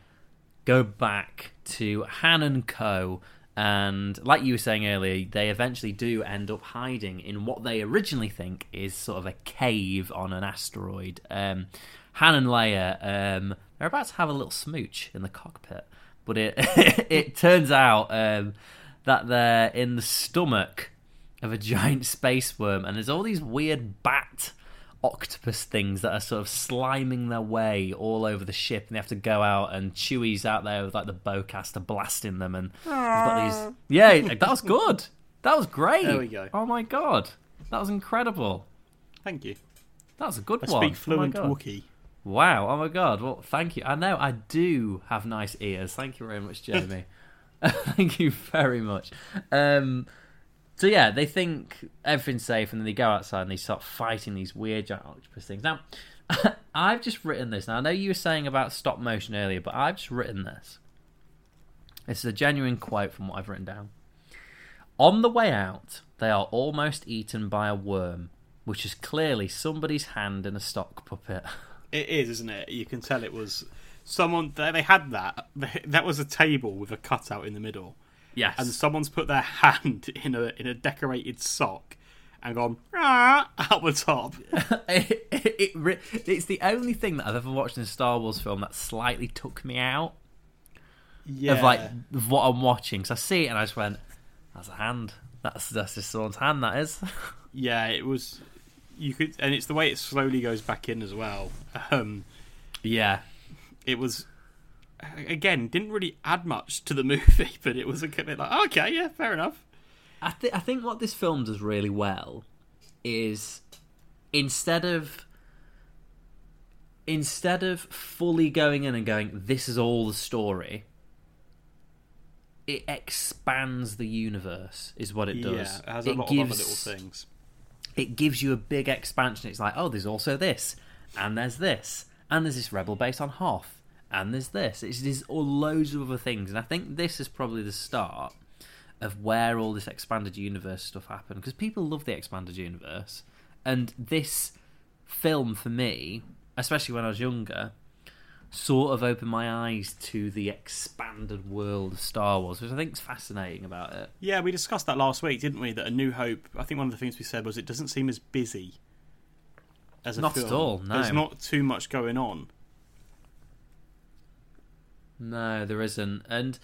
go back to Han and Co. And like you were saying earlier, they eventually do end up hiding in what they originally think is sort of a cave on an asteroid. Han and Leia, they're about to have a little smooch in the cockpit, but it turns out that they're in the stomach of a giant space worm, and there's all these weird bat octopus things that are sort of sliming their way all over the ship, and they have to go out, and Chewie's out there with like the bowcaster blasting them, and he's got these... Yeah, that was good. That was great. There we go. Oh my god, that was incredible. Thank you. That was a good one. I speak fluent Wookiee. Wow. Oh my god. Well, thank you. I know I do have nice ears. Thank you very much, Jeremy. Thank you very much. So yeah, they think everything's safe, and then they go outside and they start fighting these weird giant octopus things. Now, I've just written this. Now, I know you were saying about stop motion earlier, but I've just written this. This is a genuine quote from what I've written down. On the way out, they are almost eaten by a worm, which is clearly somebody's hand in a stock puppet. It is, isn't it? You can tell it was... Someone, they had that. That was a table with a cutout in the middle. Yes. And someone's put their hand in a decorated sock and gone, ah, out the top. It's the only thing that I've ever watched in a Star Wars film that slightly took me out of like of what I'm watching. Because I see it and I just went, that's a hand. That's just someone's hand, that is. Yeah, it was... You could, and it's the way it slowly goes back in as well. Yeah. It was, again, didn't really add much to the movie, but it was a bit like, okay, yeah, fair enough. I think what this film does really well is instead of fully going in and going, this is all the story, it expands the universe, is what it does. Yeah, it has a lot of other little things. It gives you a big expansion. It's like, oh, there's also this, and there's this, and there's this rebel base on Hoth. And there's this. There's all loads of other things. And I think this is probably the start of where all this expanded universe stuff happened. Because people love the expanded universe. And this film, for me, especially when I was younger, sort of opened my eyes to the expanded world of Star Wars, which I think is fascinating about it. Yeah, we discussed that last week, didn't we? That A New Hope, I think one of the things we said was it doesn't seem as busy as a film. Not at all, no. There's not too much going on. No, there isn't, and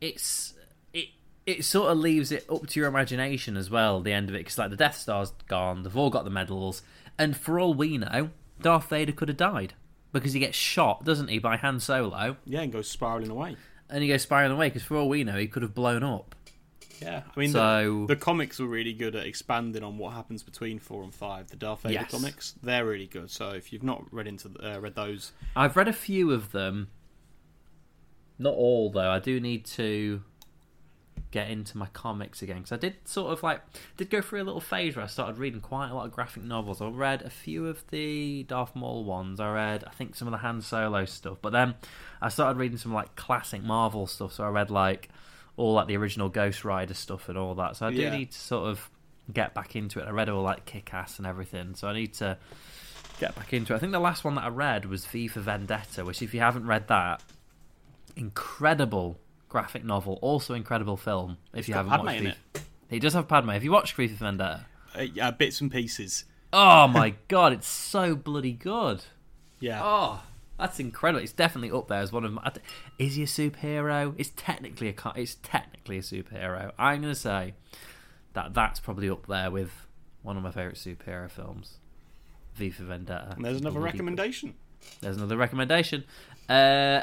it sort of leaves it up to your imagination as well. The end of it, because like the Death Star's gone, they've all got the medals, and for all we know, Darth Vader could have died because he gets shot, doesn't he, by Han Solo? Yeah, and goes spiraling away. And he goes spiraling away because for all we know, he could have blown up. Yeah, I mean, so... the comics were really good at expanding on what happens between 4 and 5. The Darth Vader comics, they're really good. So if you've not read read those, I've read a few of them. Not all, though. I do need to get into my comics again. Because I did go through a little phase where I started reading quite a lot of graphic novels. I read a few of the Darth Maul ones. I read, I think, some of the Han Solo stuff. But then I started reading some, like, classic Marvel stuff. So I read, like, all like the original Ghost Rider stuff and all that. So I do need to sort of get back into it. I read all like Kick-Ass and everything, so I need to get back into it. I think the last one that I read was V for Vendetta, which if you haven't read that, incredible graphic novel, also incredible film. If you haven't Padme watched it, he does have Padme. Have you watched V for Vendetta? Yeah, bits and pieces. Oh my god, it's so bloody good. Yeah. Oh, that's incredible. It's definitely up there as one of my. Is he a superhero? It's technically a superhero. I'm gonna say that that's probably up there with one of my favourite superhero films, V for Vendetta. And there's another recommendation. And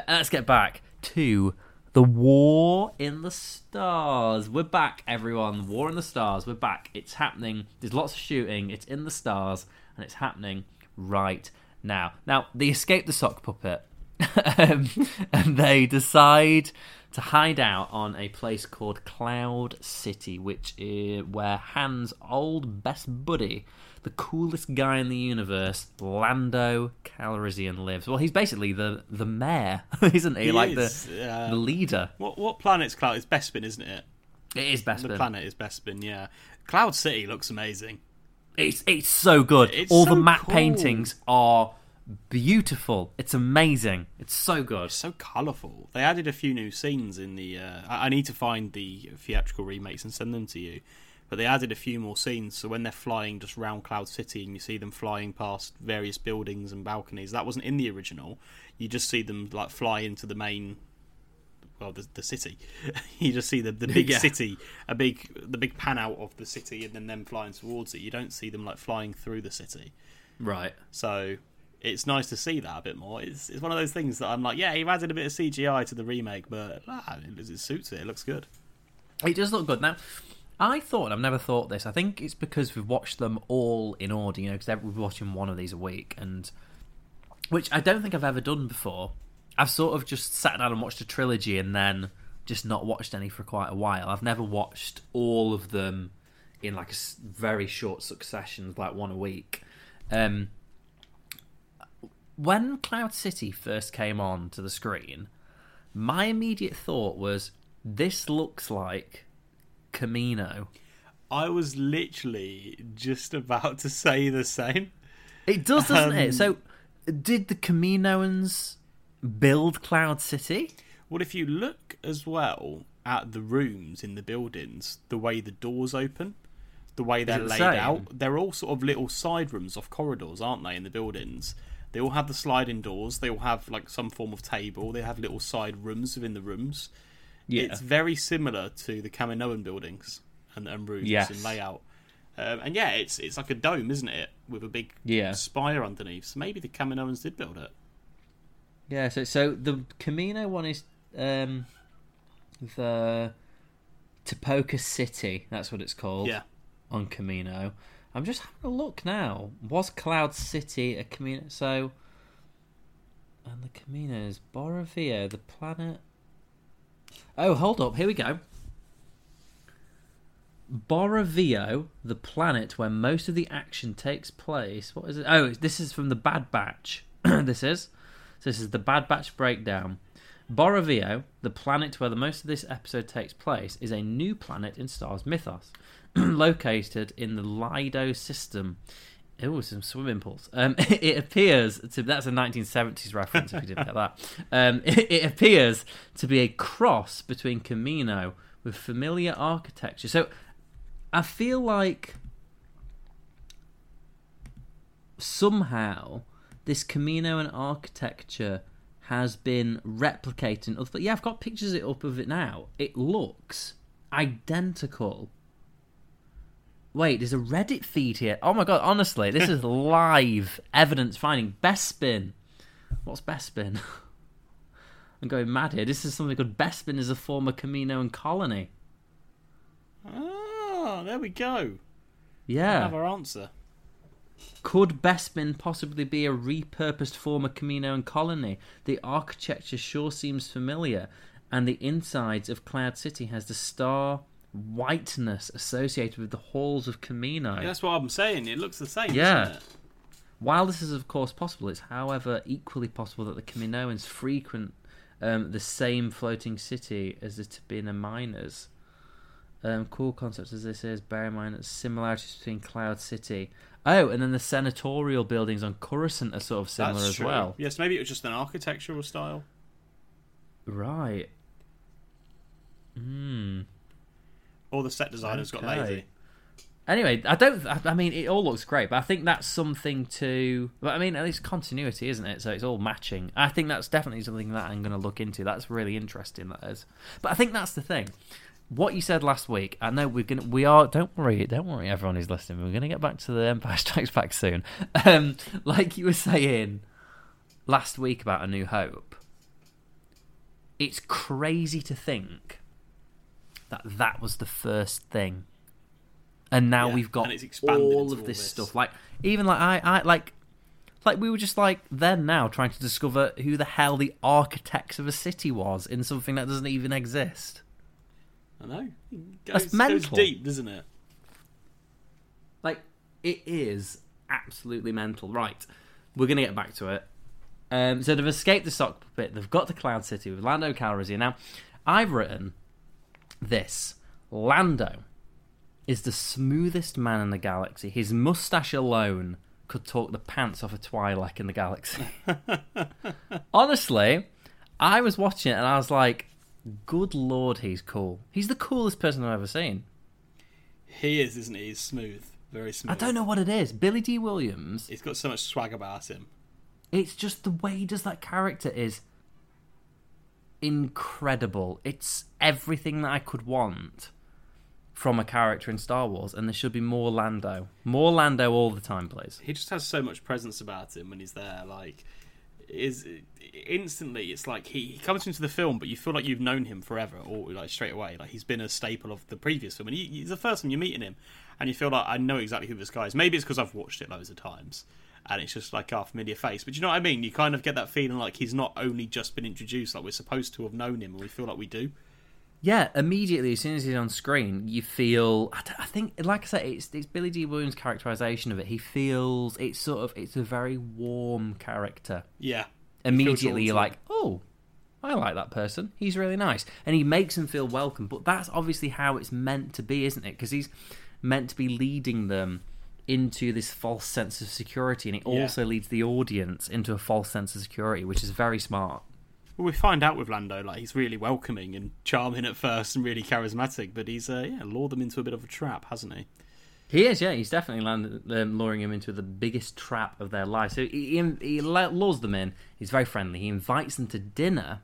let's get back to the War in the Stars. We're back, everyone. War in the Stars. We're back. It's happening. There's lots of shooting. It's in the stars, and it's happening right now. Now, they escape the sock puppet, and they decide to hide out on a place called Cloud City, which is where Han's old best buddy, the coolest guy in the universe, Lando Calrissian, lives. Well, he's basically the mayor, isn't he? The leader. What planet's Cloud? It's Bespin, isn't it? It is Bespin. The planet is Bespin, yeah. Cloud City looks amazing. It's so good. It's all so the matte cool. Paintings are beautiful. It's amazing. It's so good. It's so colourful. They added a few new scenes in the... I need to find the theatrical remakes and send them to you. But they added a few more scenes, so when they're flying just round Cloud City and you see them flying past various buildings and balconies, that wasn't in the original. You just see them like fly into the main, well, the city. You just see the big city, the big pan out of the city, and then them flying towards it. You don't see them like flying through the city, right? So it's nice to see that a bit more. It's one of those things that I'm like, yeah, you've added a bit of CGI to the remake, but it suits it. It looks good. It does look good now. I thought, and I've never thought this, I think it's because we've watched them all in order, you know, because we're watching one of these a week, and which I don't think I've ever done before. I've sort of just sat down and watched a trilogy and then just not watched any for quite a while. I've never watched all of them in like a very short succession, like one a week. When Cloud City first came on to the screen, my immediate thought was, this looks like Kamino. I was literally just about to say the same. It does, doesn't it? So, did the Kaminoans build Cloud City? Well, if you look as well at the rooms in the buildings, the way the doors open, the way they're laid out, they're all sort of little side rooms off corridors, aren't they, in the buildings? They all have the sliding doors, they all have like some form of table, they have little side rooms within the rooms. Yeah. It's very similar to the Kaminoan buildings and rooms and layout. And yeah, it's like a dome, isn't it? With a big spire underneath. So maybe the Kaminoans did build it. Yeah, so the Kamino one is the Topoka City. That's what it's called on Kamino. I'm just having a look now. Was Cloud City a Kamino? So, and the Kamino is Borovia, the planet... Oh, hold up. Here we go. Borovio, the planet where most of the action takes place. What is it? Oh, this is from the Bad Batch. This is the Bad Batch breakdown. Borovio, the planet where the most of this episode takes place, is a new planet in Star Wars mythos, located in the Lido system. Ooh, some swimming pools. It appears to... That's a 1970s reference, if you didn't get that. It appears to be a cross between Kamino with familiar architecture. So I feel like somehow this Kaminoan architecture has been replicated. But yeah, I've got pictures up of it now. It looks identical. Wait, there's a Reddit feed here. Oh my god, honestly, this is live evidence finding. Bespin. What's Bespin? I'm going mad here. This is something called Bespin is a former Kaminoan colony. Oh, there we go. Yeah. We have our answer. Could Bespin possibly be a repurposed former Kaminoan colony? The architecture sure seems familiar, and the insides of Cloud City has the star... whiteness associated with the halls of Kamino. That's what I'm saying. It looks the same, doesn't it? While this is, of course, possible, it's, however, equally possible that the Kaminoans frequent the same floating city as the Tabina miners. Cool concept as this is, bear in mind that similarities between Cloud City. Oh, and then the senatorial buildings on Coruscant are sort of similar as well. Yes, maybe it was just an architectural style. Right. Hmm. Or the set designers got lazy. Anyway, I mean, it all looks great, but I think that's something to... But I mean, at least continuity, isn't it? So it's all matching. I think that's definitely something that I'm going to look into. That's really interesting, that is. But I think that's the thing. What you said last week, I know we are. Don't worry, everyone who's listening. We're gonna get back to The Empire Strikes Back soon. Like you were saying last week about A New Hope, it's crazy to think that was the first thing, and now we've got all of this stuff. Like even I we were just then now trying to discover who the hell the architects of a city was in something that doesn't even exist. I know. That's deep, isn't it? It is absolutely mental. Right, we're going to get back to it. So they've escaped the sock puppet. They've got to Cloud City with Lando Calrissian. Now, I've written this. Lando is the smoothest man in the galaxy. His moustache alone could talk the pants off a Twi'lek in the galaxy. Honestly, I was watching it and I was like, good lord, he's cool. He's the coolest person I've ever seen. He is, isn't he? He's smooth. Very smooth. I don't know what it is. Billy D. Williams. He's got so much swag about him. It's just the way he does that character is incredible. It's everything that I could want from a character in Star Wars, and there should be more Lando. More Lando all the time, please. He just has so much presence about him when he's there, is instantly it's like he comes into the film but you feel like you've known him forever, or straight away he's been a staple of the previous film, and he's the first time you're meeting him and you feel like I know exactly who this guy is. Maybe it's because I've watched it loads of times and it's just our familiar face, but you know what I mean, you kind of get that feeling he's not only just been introduced, we're supposed to have known him, and we feel like we do. Yeah, immediately as soon as he's on screen, you feel. I think, like I said, it's Billy D. Williams' characterization of it. He feels it's a very warm character. Yeah. Immediately, you're like, oh, I like that person. He's really nice, and he makes him feel welcome. But that's obviously how it's meant to be, isn't it? Because he's meant to be leading them into this false sense of security, and it also leads the audience into a false sense of security, which is very smart. Well, we find out with Lando, he's really welcoming and charming at first and really charismatic, but he's lured them into a bit of a trap, hasn't he? He is, yeah. He's definitely luring them into the biggest trap of their life. So he lures them in. He's very friendly. He invites them to dinner,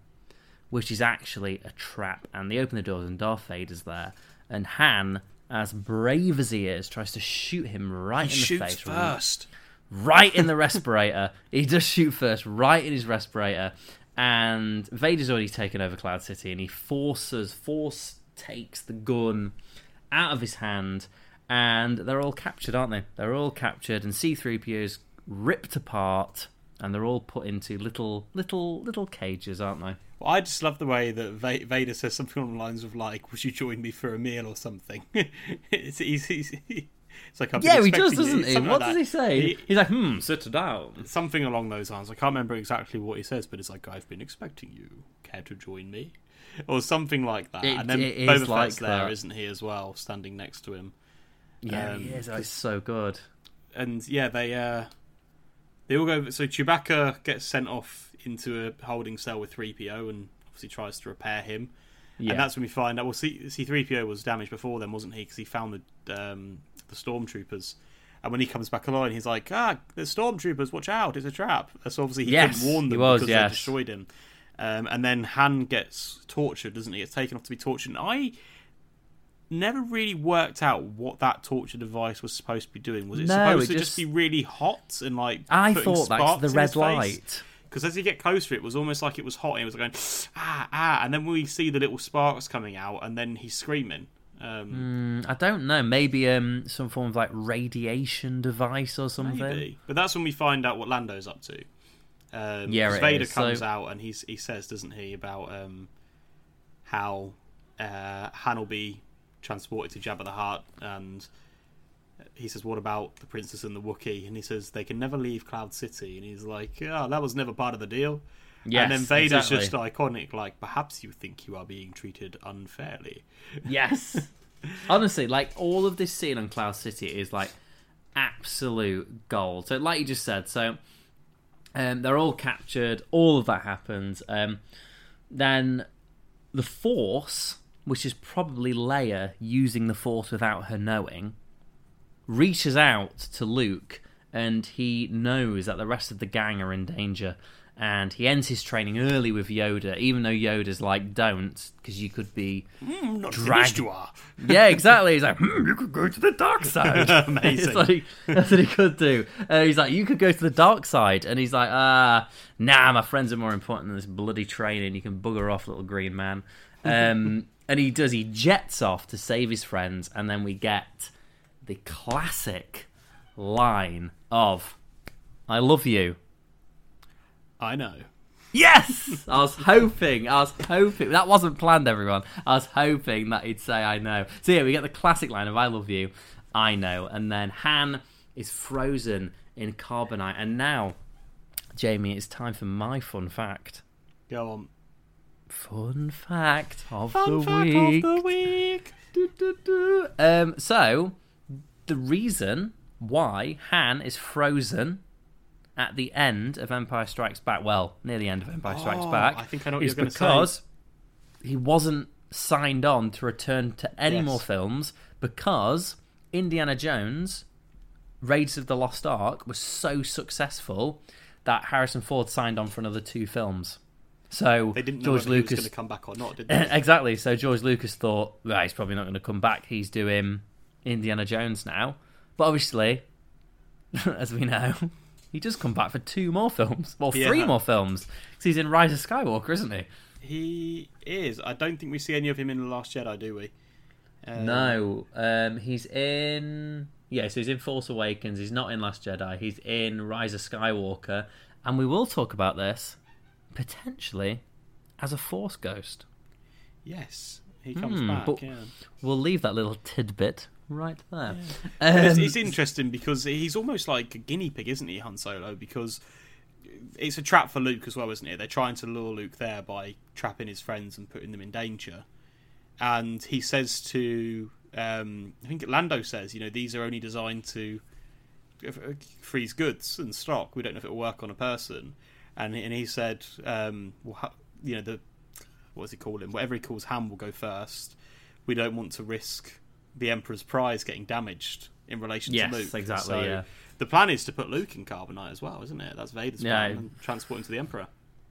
which is actually a trap. And they open the doors and Darth Vader's there. And Han, as brave as he is, tries to shoot him in the face. He shoots first. Right in the respirator. He does shoot first, right in his respirator. And Vader's already taken over Cloud City, and he takes the gun out of his hand, and they're all captured, aren't they? They're all captured, and C-3PO's ripped apart, and they're all put into little cages, aren't they? Well, I just love the way that Vader says something along the lines of "Would you join me for a meal or something?" It's easy. It's like, yeah, he does, doesn't he? What does he say? He's like, sit down. Something along those lines. I can't remember exactly what he says, but it's like, I've been expecting you. Care to join me? Or something like that. And then Boba Fett's there, isn't he, as well, standing next to him. Yeah, he is. It's so good. And, yeah, they all go... So Chewbacca gets sent off into a holding cell with 3PO and obviously tries to repair him. Yeah. And that's when we find out... Well, C-3PO was damaged before then, wasn't he? Because he found the stormtroopers, and when he comes back alone he's like, there's stormtroopers, watch out, it's a trap. So obviously he didn't warn them because they destroyed him, and then Han gets tortured, doesn't he? It's taken off to be tortured, and I never really worked out what that torture device was supposed to be doing. Was it supposed to just be really hot and I thought that's the red light, because as you get closer it was almost like it was hot and it was going and then we see the little sparks coming out and then he's screaming. I don't know. Maybe some form of radiation device or something. Maybe. But that's when we find out what Lando's up to. Vader comes out and he says, doesn't he, about how Han will be transported to Jabba the Hutt, and he says, "What about the princess and the Wookiee?" And he says, "They can never leave Cloud City." And he's like, "Oh, that was never part of the deal." Yes, and then Vader's just iconic, like, perhaps you think you are being treated unfairly. Yes. Honestly, like, all of this scene on Cloud City is, like, absolute gold. So, like you just said, so they're all captured, all of that happens. Then the Force, which is probably Leia using the Force without her knowing, reaches out to Luke, and he knows that the rest of the gang are in danger. And he ends his training early with Yoda, even though Yoda's like, don't, because you could be not dragged. You are. Yeah, exactly. He's like, you could go to the dark side. Amazing. It's like, that's what he could do. He's like, you could go to the dark side. And he's like, nah, my friends are more important than this bloody training. You can bugger off, little green man. And he does. He jets off to save his friends. And then we get the classic line of, I love you. I know. Yes! I was hoping. That wasn't planned, everyone. I was hoping that he'd say, I know. So yeah, we get the classic line of, I love you, I know. And then Han is frozen in carbonite. And now, Jamie, it's time for my fun fact. Go on. Fun fact of the week. So, the reason why Han is frozen at the end of Empire Strikes Back, well, near the end of Empire Strikes Back, I think I know what you're going to say. Because he wasn't signed on to return to any more films, because Indiana Jones, Raiders of the Lost Ark, was so successful that Harrison Ford signed on for another 2 films. So they didn't know George Lucas, he was going to come back or not, did they? Exactly. So George Lucas thought, right, he's probably not going to come back. He's doing Indiana Jones now. But obviously, as we know, he does come back for 2 more films. Well, 3 more films. Because he's in Rise of Skywalker, isn't he? He is. I don't think we see any of him in The Last Jedi, do we? No. He's in... Yeah, so he's in Force Awakens. He's not in Last Jedi. He's in Rise of Skywalker. And we will talk about this, potentially, as a Force ghost. Yes, he comes back. But we'll leave that little tidbit right there. Yeah. It's interesting because he's almost like a guinea pig, isn't he, Han Solo? Because it's a trap for Luke as well, isn't it? They're trying to lure Luke there by trapping his friends and putting them in danger. And he says to, I think Lando says, you know, these are only designed to freeze goods and stock. We don't know if it'll work on a person. And he said, well, you know, what does he call him? Whatever he calls Ham will go first. We don't want to risk the Emperor's prize getting damaged in relation to Luke. Yes, exactly, so the plan is to put Luke in carbonite as well, isn't it? That's Vader's plan, and transport him to the Emperor.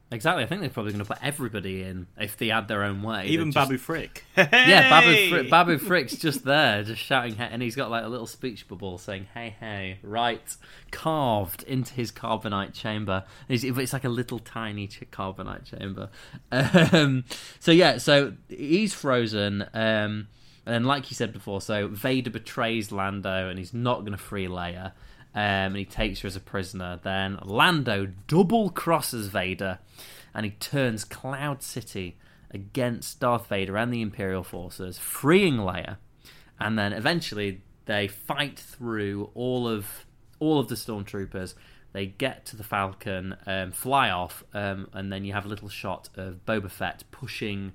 Exactly, I think they're probably going to put everybody in if they had their own way. Even Babu Frick. Babu Frick's just there, just shouting, hey, and he's got like a little speech bubble saying, hey, hey, right, carved into his carbonite chamber. It's like a little tiny carbonite chamber. So he's frozen, and like you said before, so Vader betrays Lando and he's not going to free Leia. And he takes her as a prisoner. Then Lando double-crosses Vader and he turns Cloud City against Darth Vader and the Imperial forces, freeing Leia. And then eventually they fight through all of the stormtroopers. They get to the Falcon, fly off, and then you have a little shot of Boba Fett pushing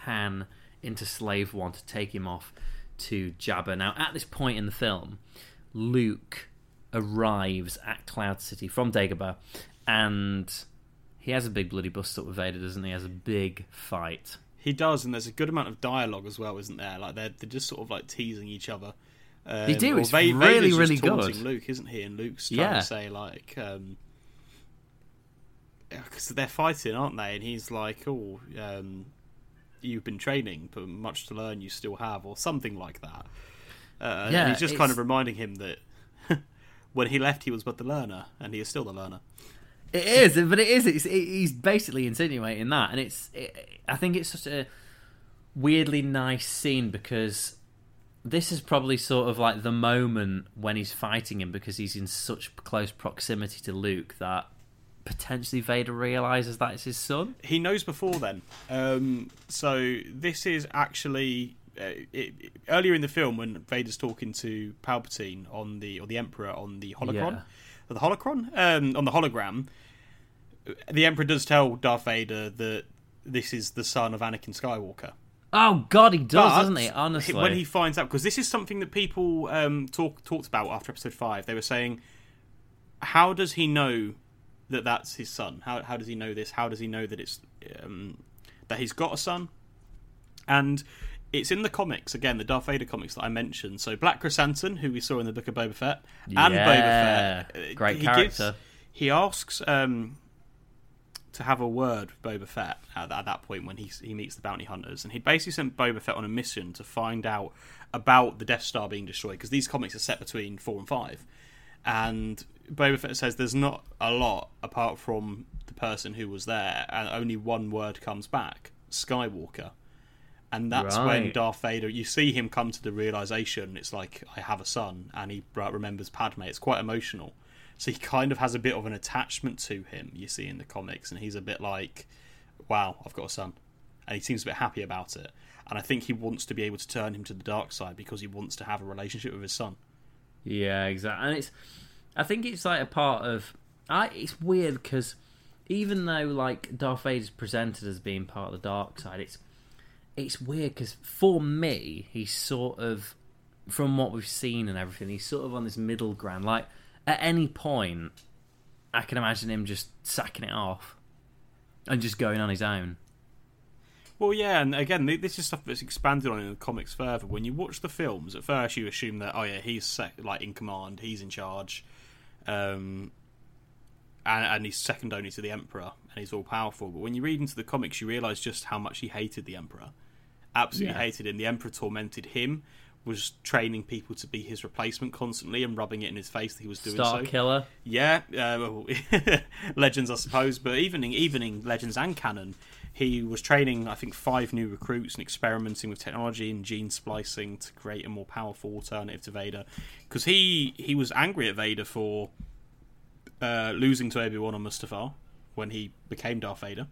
Han into Slave One to take him off to Jabba. Now, at this point in the film, Luke arrives at Cloud City from Dagobah, and he has a big bloody bust-up with Vader, doesn't he? He has a big fight. He does, and there's a good amount of dialogue as well, isn't there? Like they're just sort of like teasing each other. They do. It's Vader's really good. Vader's taunting Luke, isn't he? And Luke's trying to say, like... Because they're fighting, aren't they? And he's like, oh... you've been training, but much to learn you still have, or something like that. And he's just kind of reminding him that when he left, he was but the learner, and he is still the learner. It is, but it is. He's basically insinuating that, and I think it's such a weirdly nice scene, because this is probably sort of like the moment when he's fighting him, because he's in such close proximity to Luke that potentially Vader realises that it's his son. He knows before then. So this is actually earlier in the film when Vader's talking to Palpatine on the Emperor on the holocron, on the hologram. the Emperor does tell Darth Vader that this is the son of Anakin Skywalker. Oh, God, he does, doesn't he? Honestly. When he finds out, because this is something that people talked about after episode 5. They were saying, how does he know that that's his son? How does he know this? How does he know that it's that he's got a son? And it's in the comics, again, the Darth Vader comics that I mentioned. So Black Chrysanthemum, who we saw in the Book of Boba Fett, and Boba Fett. Great character. He asks... to have a word with Boba Fett at that point when he meets the bounty hunters, and he basically sent Boba Fett on a mission to find out about the Death Star being destroyed, because these comics are set between 4 and 5, and Boba Fett says there's not a lot apart from the person who was there, and only one word comes back, Skywalker, and that's when Darth Vader, you see him come to the realisation, it's like, I have a son, and he remembers Padme. It's quite emotional. So he kind of has a bit of an attachment to him, you see in the comics, and he's a bit like, wow, I've got a son. And he seems a bit happy about it. And I think he wants to be able to turn him to the dark side because he wants to have a relationship with his son. Yeah, exactly. And I think it's like a part of... it's weird because even though like Darth Vader's presented as being part of the dark side, it's weird because for me, he's sort of, from what we've seen and everything, he's sort of on this middle ground, like... At any point, I can imagine him just sacking it off and just going on his own. Well, yeah, and again, this is stuff that's expanded on in the comics further. When you watch the films, at first you assume that, oh yeah, he's like in command, he's in charge, and he's second only to the Emperor, and he's all-powerful. But when you read into the comics, you realise just how much he hated the Emperor. Absolutely hated him. The Emperor tormented him. Was training people to be his replacement constantly and rubbing it in his face that he was doing so. Star killer. Yeah. Legends, I suppose. But even in Legends and canon, he was training, I think, 5 new recruits and experimenting with technology and gene splicing to create a more powerful alternative to Vader. Because he was angry at Vader for losing to Obi-Wan on Mustafar when he became Darth Vader.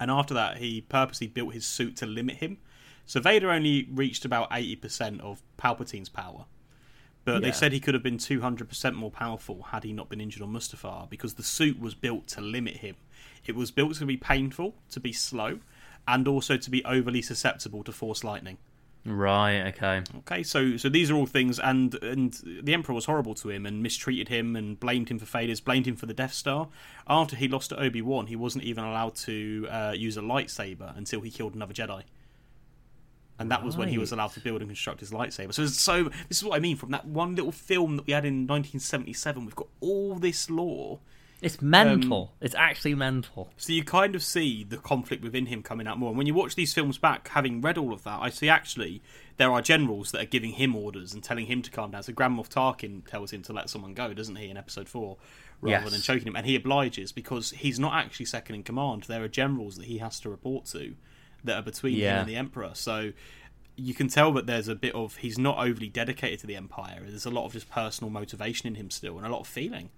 And after that, he purposely built his suit to limit him. So Vader only reached about 80% of Palpatine's power. But they said he could have been 200% more powerful had he not been injured on Mustafar, because the suit was built to limit him. It was built to be painful, to be slow, and also to be overly susceptible to Force lightning. Right, okay. Okay, so these are all things, and the Emperor was horrible to him and mistreated him and blamed him for failures, blamed him for the Death Star. After he lost to Obi-Wan, he wasn't even allowed to use a lightsaber until he killed another Jedi. And that was when he was allowed to build and construct his lightsaber. So this is what I mean. From that one little film that we had in 1977, we've got all this lore. It's mental. It's actually mental. So you kind of see the conflict within him coming out more. And when you watch these films back, having read all of that, I see actually there are generals that are giving him orders and telling him to calm down. So Grand Moff Tarkin tells him to let someone go, doesn't he, in episode 4, rather than choking him. And he obliges because he's not actually second in command. There are generals that he has to report to that are between him and the Emperor. So you can tell that there's a bit of... He's not overly dedicated to the Empire. There's a lot of just personal motivation in him still and a lot of feeling.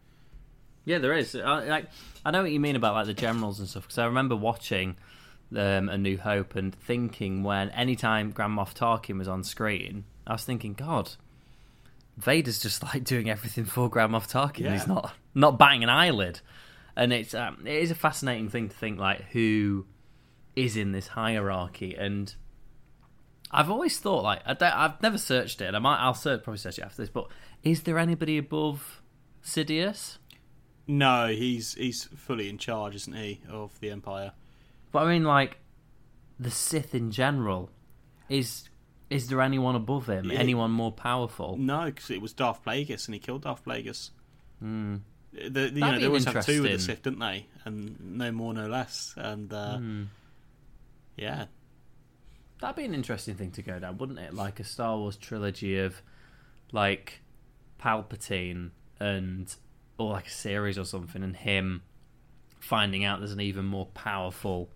Yeah, there is. I know what you mean about like the generals and stuff, because I remember watching A New Hope and thinking anytime Grand Moff Tarkin was on screen, I was thinking, God, Vader's just like doing everything for Grand Moff Tarkin. Yeah. He's not batting an eyelid. And it is a fascinating thing to think like who... is in this hierarchy, and I've always thought like I've never searched it, and I'll probably search it after this. But is there anybody above Sidious? No, he's fully in charge, isn't he, of the Empire? But I mean, like the Sith in general, is there anyone above him? Anyone more powerful? No, because it was Darth Plagueis, and he killed Darth Plagueis. Mm. They always have 2 with the Sith, didn't they? And no more, no less, and. Yeah. That'd be an interesting thing to go down, wouldn't it? Like a Star Wars trilogy of, like, Palpatine or like a series or something, and him finding out there's an even more powerful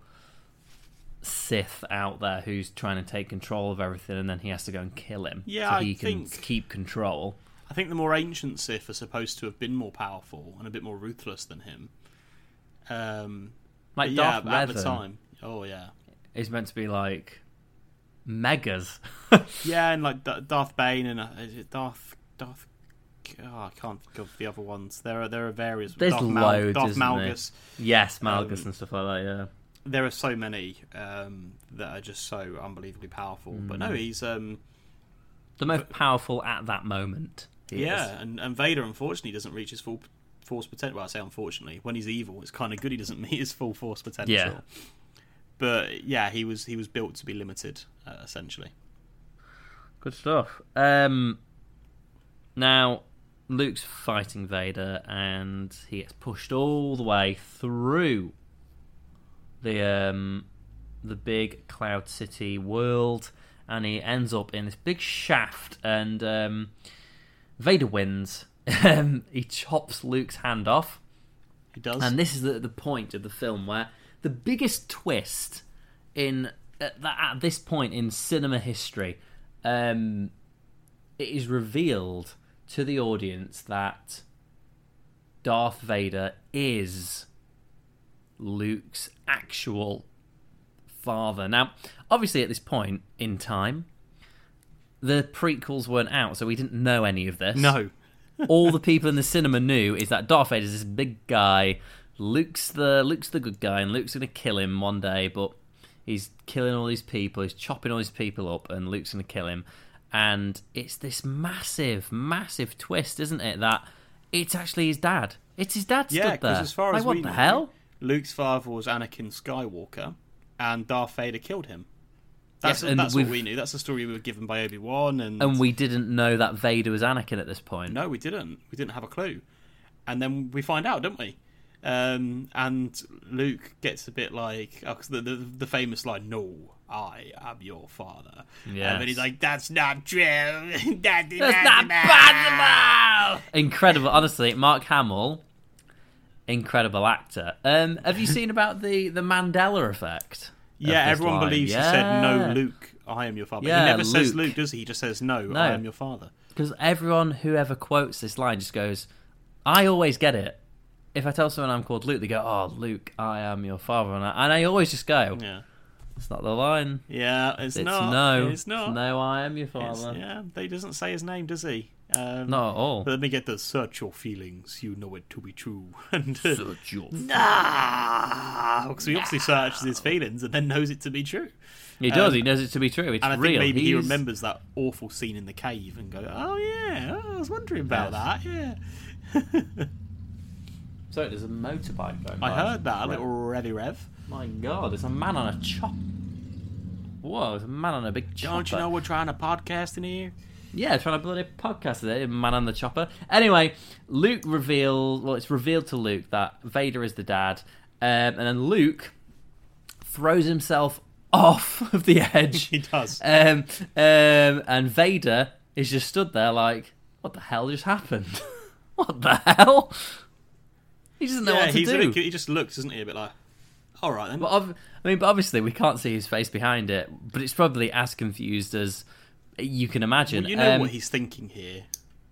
Sith out there who's trying to take control of everything, and then he has to go and kill him so he can keep control. I think the more ancient Sith are supposed to have been more powerful and a bit more ruthless than him. Like Darth Revan. At the time. Oh, yeah. It's meant to be like megas. Yeah, and like Darth Bane and Darth I can't think of the other ones. There are various. There's Darth loads, Darth Malgus. Yes, Malgus and stuff like that. Yeah, there are so many that are just so unbelievably powerful. Mm. But no, he's the most powerful at that moment. Yeah, and Vader unfortunately doesn't reach his full force potential. Well, I say unfortunately, when he's evil, it's kind of good he doesn't meet his full force potential. Yeah. But yeah, he was built to be limited, essentially. Good stuff. Now, Luke's fighting Vader, and he gets pushed all the way through the big Cloud City world, and he ends up in this big shaft, and Vader wins. He chops Luke's hand off. He does. And this is the point of the film where the biggest twist at this point in cinema history. It is revealed to the audience that Darth Vader is Luke's actual father. Now, obviously at this point in time, the prequels weren't out, so we didn't know any of this. No. All the people in the cinema knew is that Darth Vader's this big guy, Luke's the good guy, and Luke's going to kill him one day, but... he's killing all these people, he's chopping all these people up, and Luke's going to kill him. And it's this massive, massive twist, isn't it, that it's actually his dad. It's his dad stood there. Yeah, because as far as we know, what the hell? Luke's father was Anakin Skywalker, and Darth Vader killed him. That's what we knew. That's the story we were given by Obi-Wan. And we didn't know that Vader was Anakin at this point. No, we didn't. We didn't have a clue. And then we find out, don't we? And Luke gets a bit like the famous line, "No, I am your father." Yeah, and he's like, "That's not true. That's not possible." Incredible, honestly. Mark Hamill, incredible actor. Have you seen about the Mandela effect? Yeah, everyone believes he said, "No, Luke, I am your father." Yeah, he never says Luke, does he? He just says, "No, I am your father." Because everyone who ever quotes this line just goes, "I always get it." If I tell someone I'm called Luke, they go, "Oh, Luke, I am your father," and I always just go, "Yeah, it's not the line." Yeah, it's not. No, I am your father. He doesn't say his name, does he? Not at all. Let me get the "search your feelings, you know it to be true." And search your feelings. Nah, because he obviously searches his feelings and then knows it to be true. He does. He knows it to be true. It's real. And I think maybe he remembers that awful scene in the cave and go, "Oh yeah, I was wondering about that." Yeah. So there's a motorbike going by. I heard that, a little revvy rev. My God, there's a man on a chop. Whoa, there's a man on a big chopper. Don't you know we're trying to podcast in here? Yeah, trying to bloody podcast in here, man on the chopper. Anyway, it's revealed to Luke that Vader is the dad. And then Luke throws himself off of the edge. He does. And Vader is just stood there like, what the hell just happened? What the hell? He doesn't know what to do. He just looks, doesn't he? A bit like, all right then. But obviously we can't see his face behind it, but it's probably as confused as you can imagine. Well, you know what he's thinking here.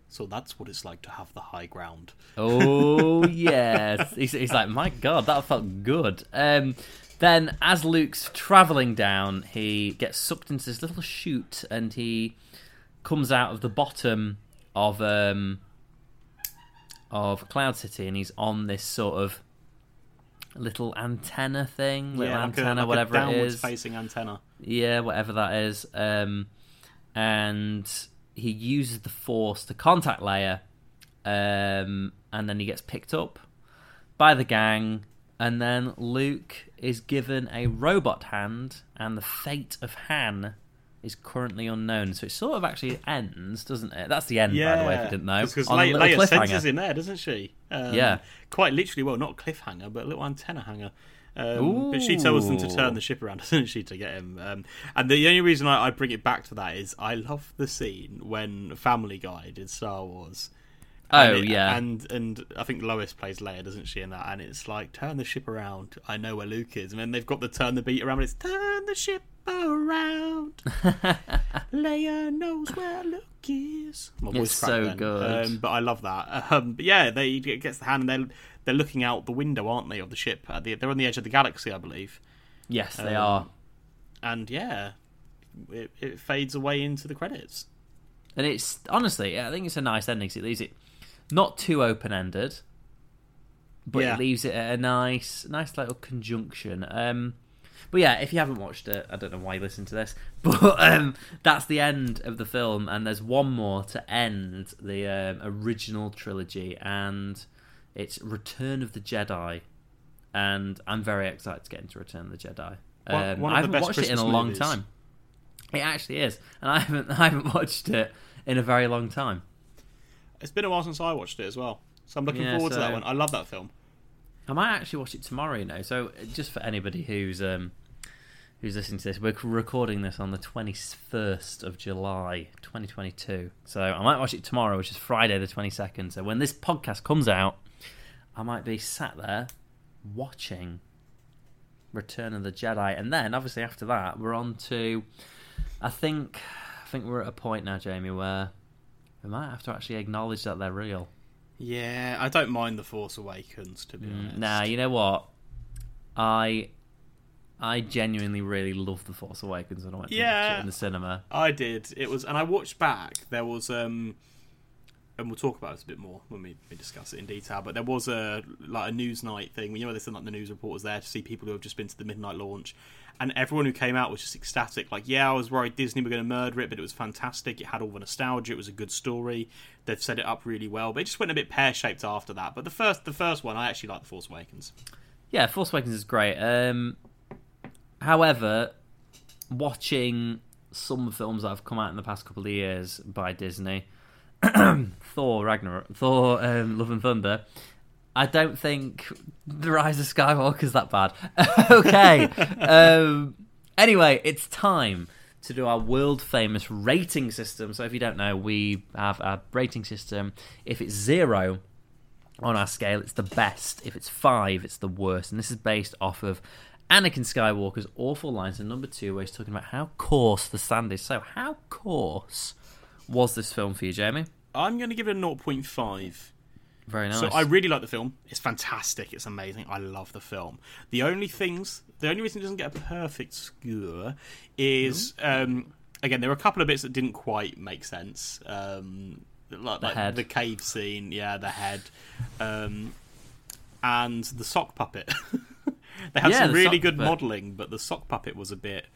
So that's what it's like to have the high ground. Oh, yes. He's like, my God, that felt good. Then as Luke's travelling down, he gets sucked into this little chute, and he comes out of the bottom of Cloud City, and he's on this sort of little antenna thing, whatever it is, facing antenna, yeah, whatever that is. And he uses the Force to contact Leia, and then he gets picked up by the gang, and then Luke is given a robot hand, and the fate of Han is currently unknown. So it sort of actually ends, doesn't it? That's the end, by the way, if you didn't know. Because Leia senses him there, doesn't she? Quite literally, well, not cliffhanger, but a little antenna hanger. But she tells them to turn the ship around, doesn't she, to get him. And the only reason I bring it back to that is I love the scene when Family Guy did Star Wars. And I think Lois plays Leia, doesn't she, in that? And it's like, turn the ship around, I know where Luke is. And then they've got the turn the beat around, and it's turn the ship around, Leia knows where Luke is. My voice it's so then. Good. But I love that. But yeah, they gets the hand, and they're looking out the window, aren't they, of the ship? They're on the edge of the galaxy, I believe. Yes, they are. And yeah, it fades away into the credits. And it's honestly, I think it's a nice ending. It leaves it Not too open-ended, but it leaves it at a nice little conjunction. But yeah, if you haven't watched it, I don't know why you listen to this, but that's the end of the film, and there's one more to end the original trilogy, and it's Return of the Jedi, and I'm very excited to get into Return of the Jedi. I haven't watched it in a long time. It actually is, and I haven't watched it in a very long time. It's been a while since I watched it as well, so I'm looking forward to that one. I love that film. I might actually watch it tomorrow, you know, so just for anybody who's listening to this, we're recording this on the 21st of July, 2022. So I might watch it tomorrow, which is Friday the 22nd. So when this podcast comes out, I might be sat there watching Return of the Jedi. And then, obviously, after that, we're on to... I think we're at a point now, Jamie, where we might have to actually acknowledge that they're real. Yeah, I don't mind The Force Awakens, to be honest. Nah, you know what? I genuinely really loved The Force Awakens when I went to watch it in the cinema. I did. It was, and I watched back. There was, and we'll talk about it a bit more when we discuss it in detail. But there was a Newsnight thing. You know, they send like the news reporters there to see people who have just been to the midnight launch, and everyone who came out was just ecstatic. Like, yeah, I was worried Disney were going to murder it, but it was fantastic. It had all the nostalgia. It was a good story. They've set it up really well, but it just went a bit pear-shaped after that. But the first one, I actually like The Force Awakens. Yeah, Force Awakens is great. However, watching some films that have come out in the past couple of years by Disney, Thor Love and Thunder, I don't think The Rise of Skywalker is that bad. Okay. Anyway, it's time to do our world-famous rating system. So if you don't know, we have our rating system. If it's 0 on our scale, it's the best. If it's 5, it's the worst. And this is based off of Anakin Skywalker's awful lines in number 2, where he's talking about how coarse the sand is. So how coarse was this film for you, Jamie? I'm going to give it a 0.5. Very nice. So I really like the film. It's fantastic. It's amazing. I love the film. The only reason it doesn't get a perfect score is, again, there were a couple of bits that didn't quite make sense. Like the cave scene, the head, and the sock puppet. They had some really good modelling, but the sock puppet was a bit...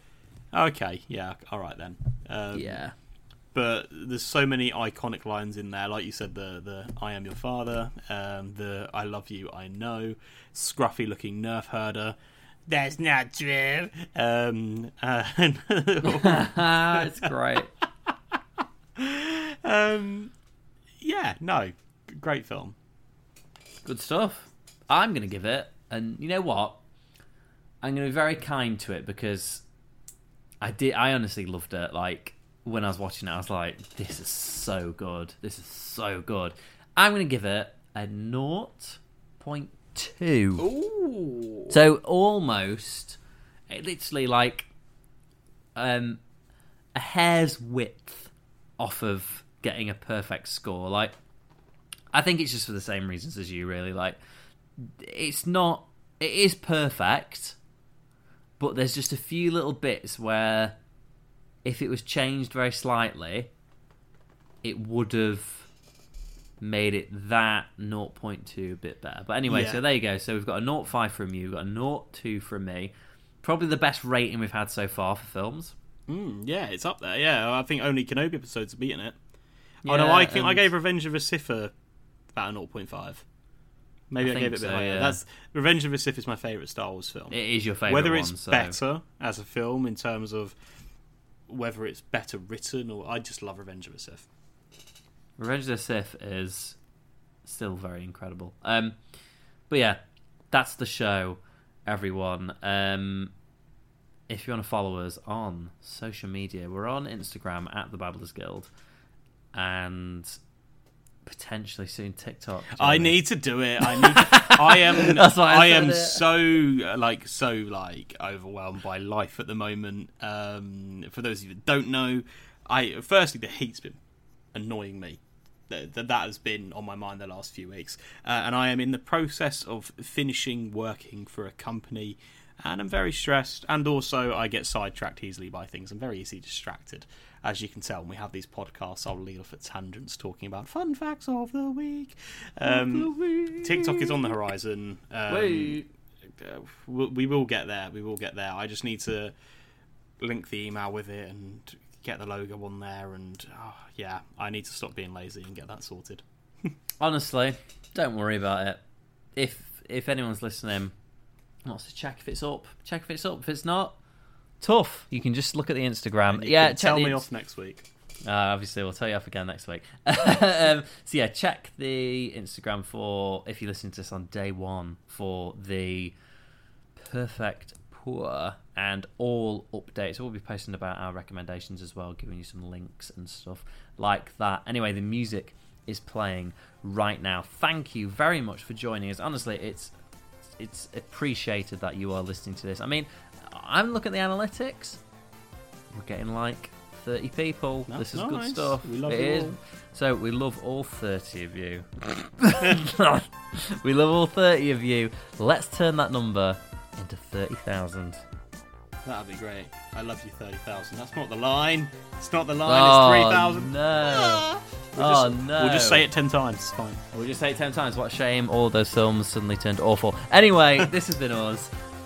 Okay, yeah, all right then. Yeah. But there's so many iconic lines in there. Like you said, the I am your father, the I love you, I know, scruffy-looking nerf herder. That's not true. It's great. Great film. Good stuff. I'm going to give it, and you know what? I'm going to be very kind to it because I honestly loved it. Like, when I was watching it, I was like, this is so good. This is so good. I'm going to give it a 0.2. Ooh. So almost, it literally like a hair's width off of getting a perfect score. Like, I think it's just for the same reasons as you, really. Like, it is perfect, but there's just a few little bits where if it was changed very slightly, it would have made it that 0.2 a bit better. But anyway, so there you go. So we've got a 0.5 from you, we've got a 0.2 from me. Probably the best rating we've had so far for films. Yeah, it's up there. Yeah, I think only Kenobi episodes have beaten it. Yeah, oh no, I think I gave Revenge of the Sith about a 0.5. Maybe I gave it a bit higher. Yeah. Revenge of the Sith is my favourite Star Wars film. It is your favourite one. Whether it's better as a film in terms of whether it's better written, or I just love Revenge of the Sith. Revenge of the Sith is still very incredible. But yeah, that's the show, everyone. If you want to follow us on social media, we're on Instagram at The Babblers Guild, and potentially soon TikTok. I need to do it. I am so overwhelmed by life at the moment. For those of you that don't know, firstly the heat's been annoying me. That has been on my mind the last few weeks, and I am in the process of finishing working for a company and I'm very stressed, and also I get sidetracked easily by things. I'm very easily distracted, as you can tell. When we have these podcasts, I'll lead off at tangents talking about fun facts of the week. TikTok is on the horizon. We will get there. I just need to link the email with it and get the logo on there. And I need to stop being lazy and get that sorted. Honestly, don't worry about it. If anyone's listening, wants to check if it's up. Check if it's up. If it's not, tough. You can just look at the Instagram. Yeah, check tell me off next week. Obviously, we'll tell you off again next week. Check the Instagram for, if you listen to this on day one, for the perfect pour and all updates. We'll be posting about our recommendations as well, giving you some links and stuff like that. Anyway, the music is playing right now. Thank you very much for joining us. Honestly, it's appreciated that you are listening to this. I mean, I'm looking at the analytics. We're getting like 30 people. That's this is nice. Good stuff. We love it you is. All. So we love all 30 of you. We love all 30 of you. Let's turn that number into 30,000. That'd be great. I love you, 30,000. That's not the line. It's not the line. Oh, it's 3,000. No. Ah. No. We'll just say it 10 times. It's fine. We'll just say it 10 times. What a shame. All those films suddenly turned awful. Anyway, this has been us.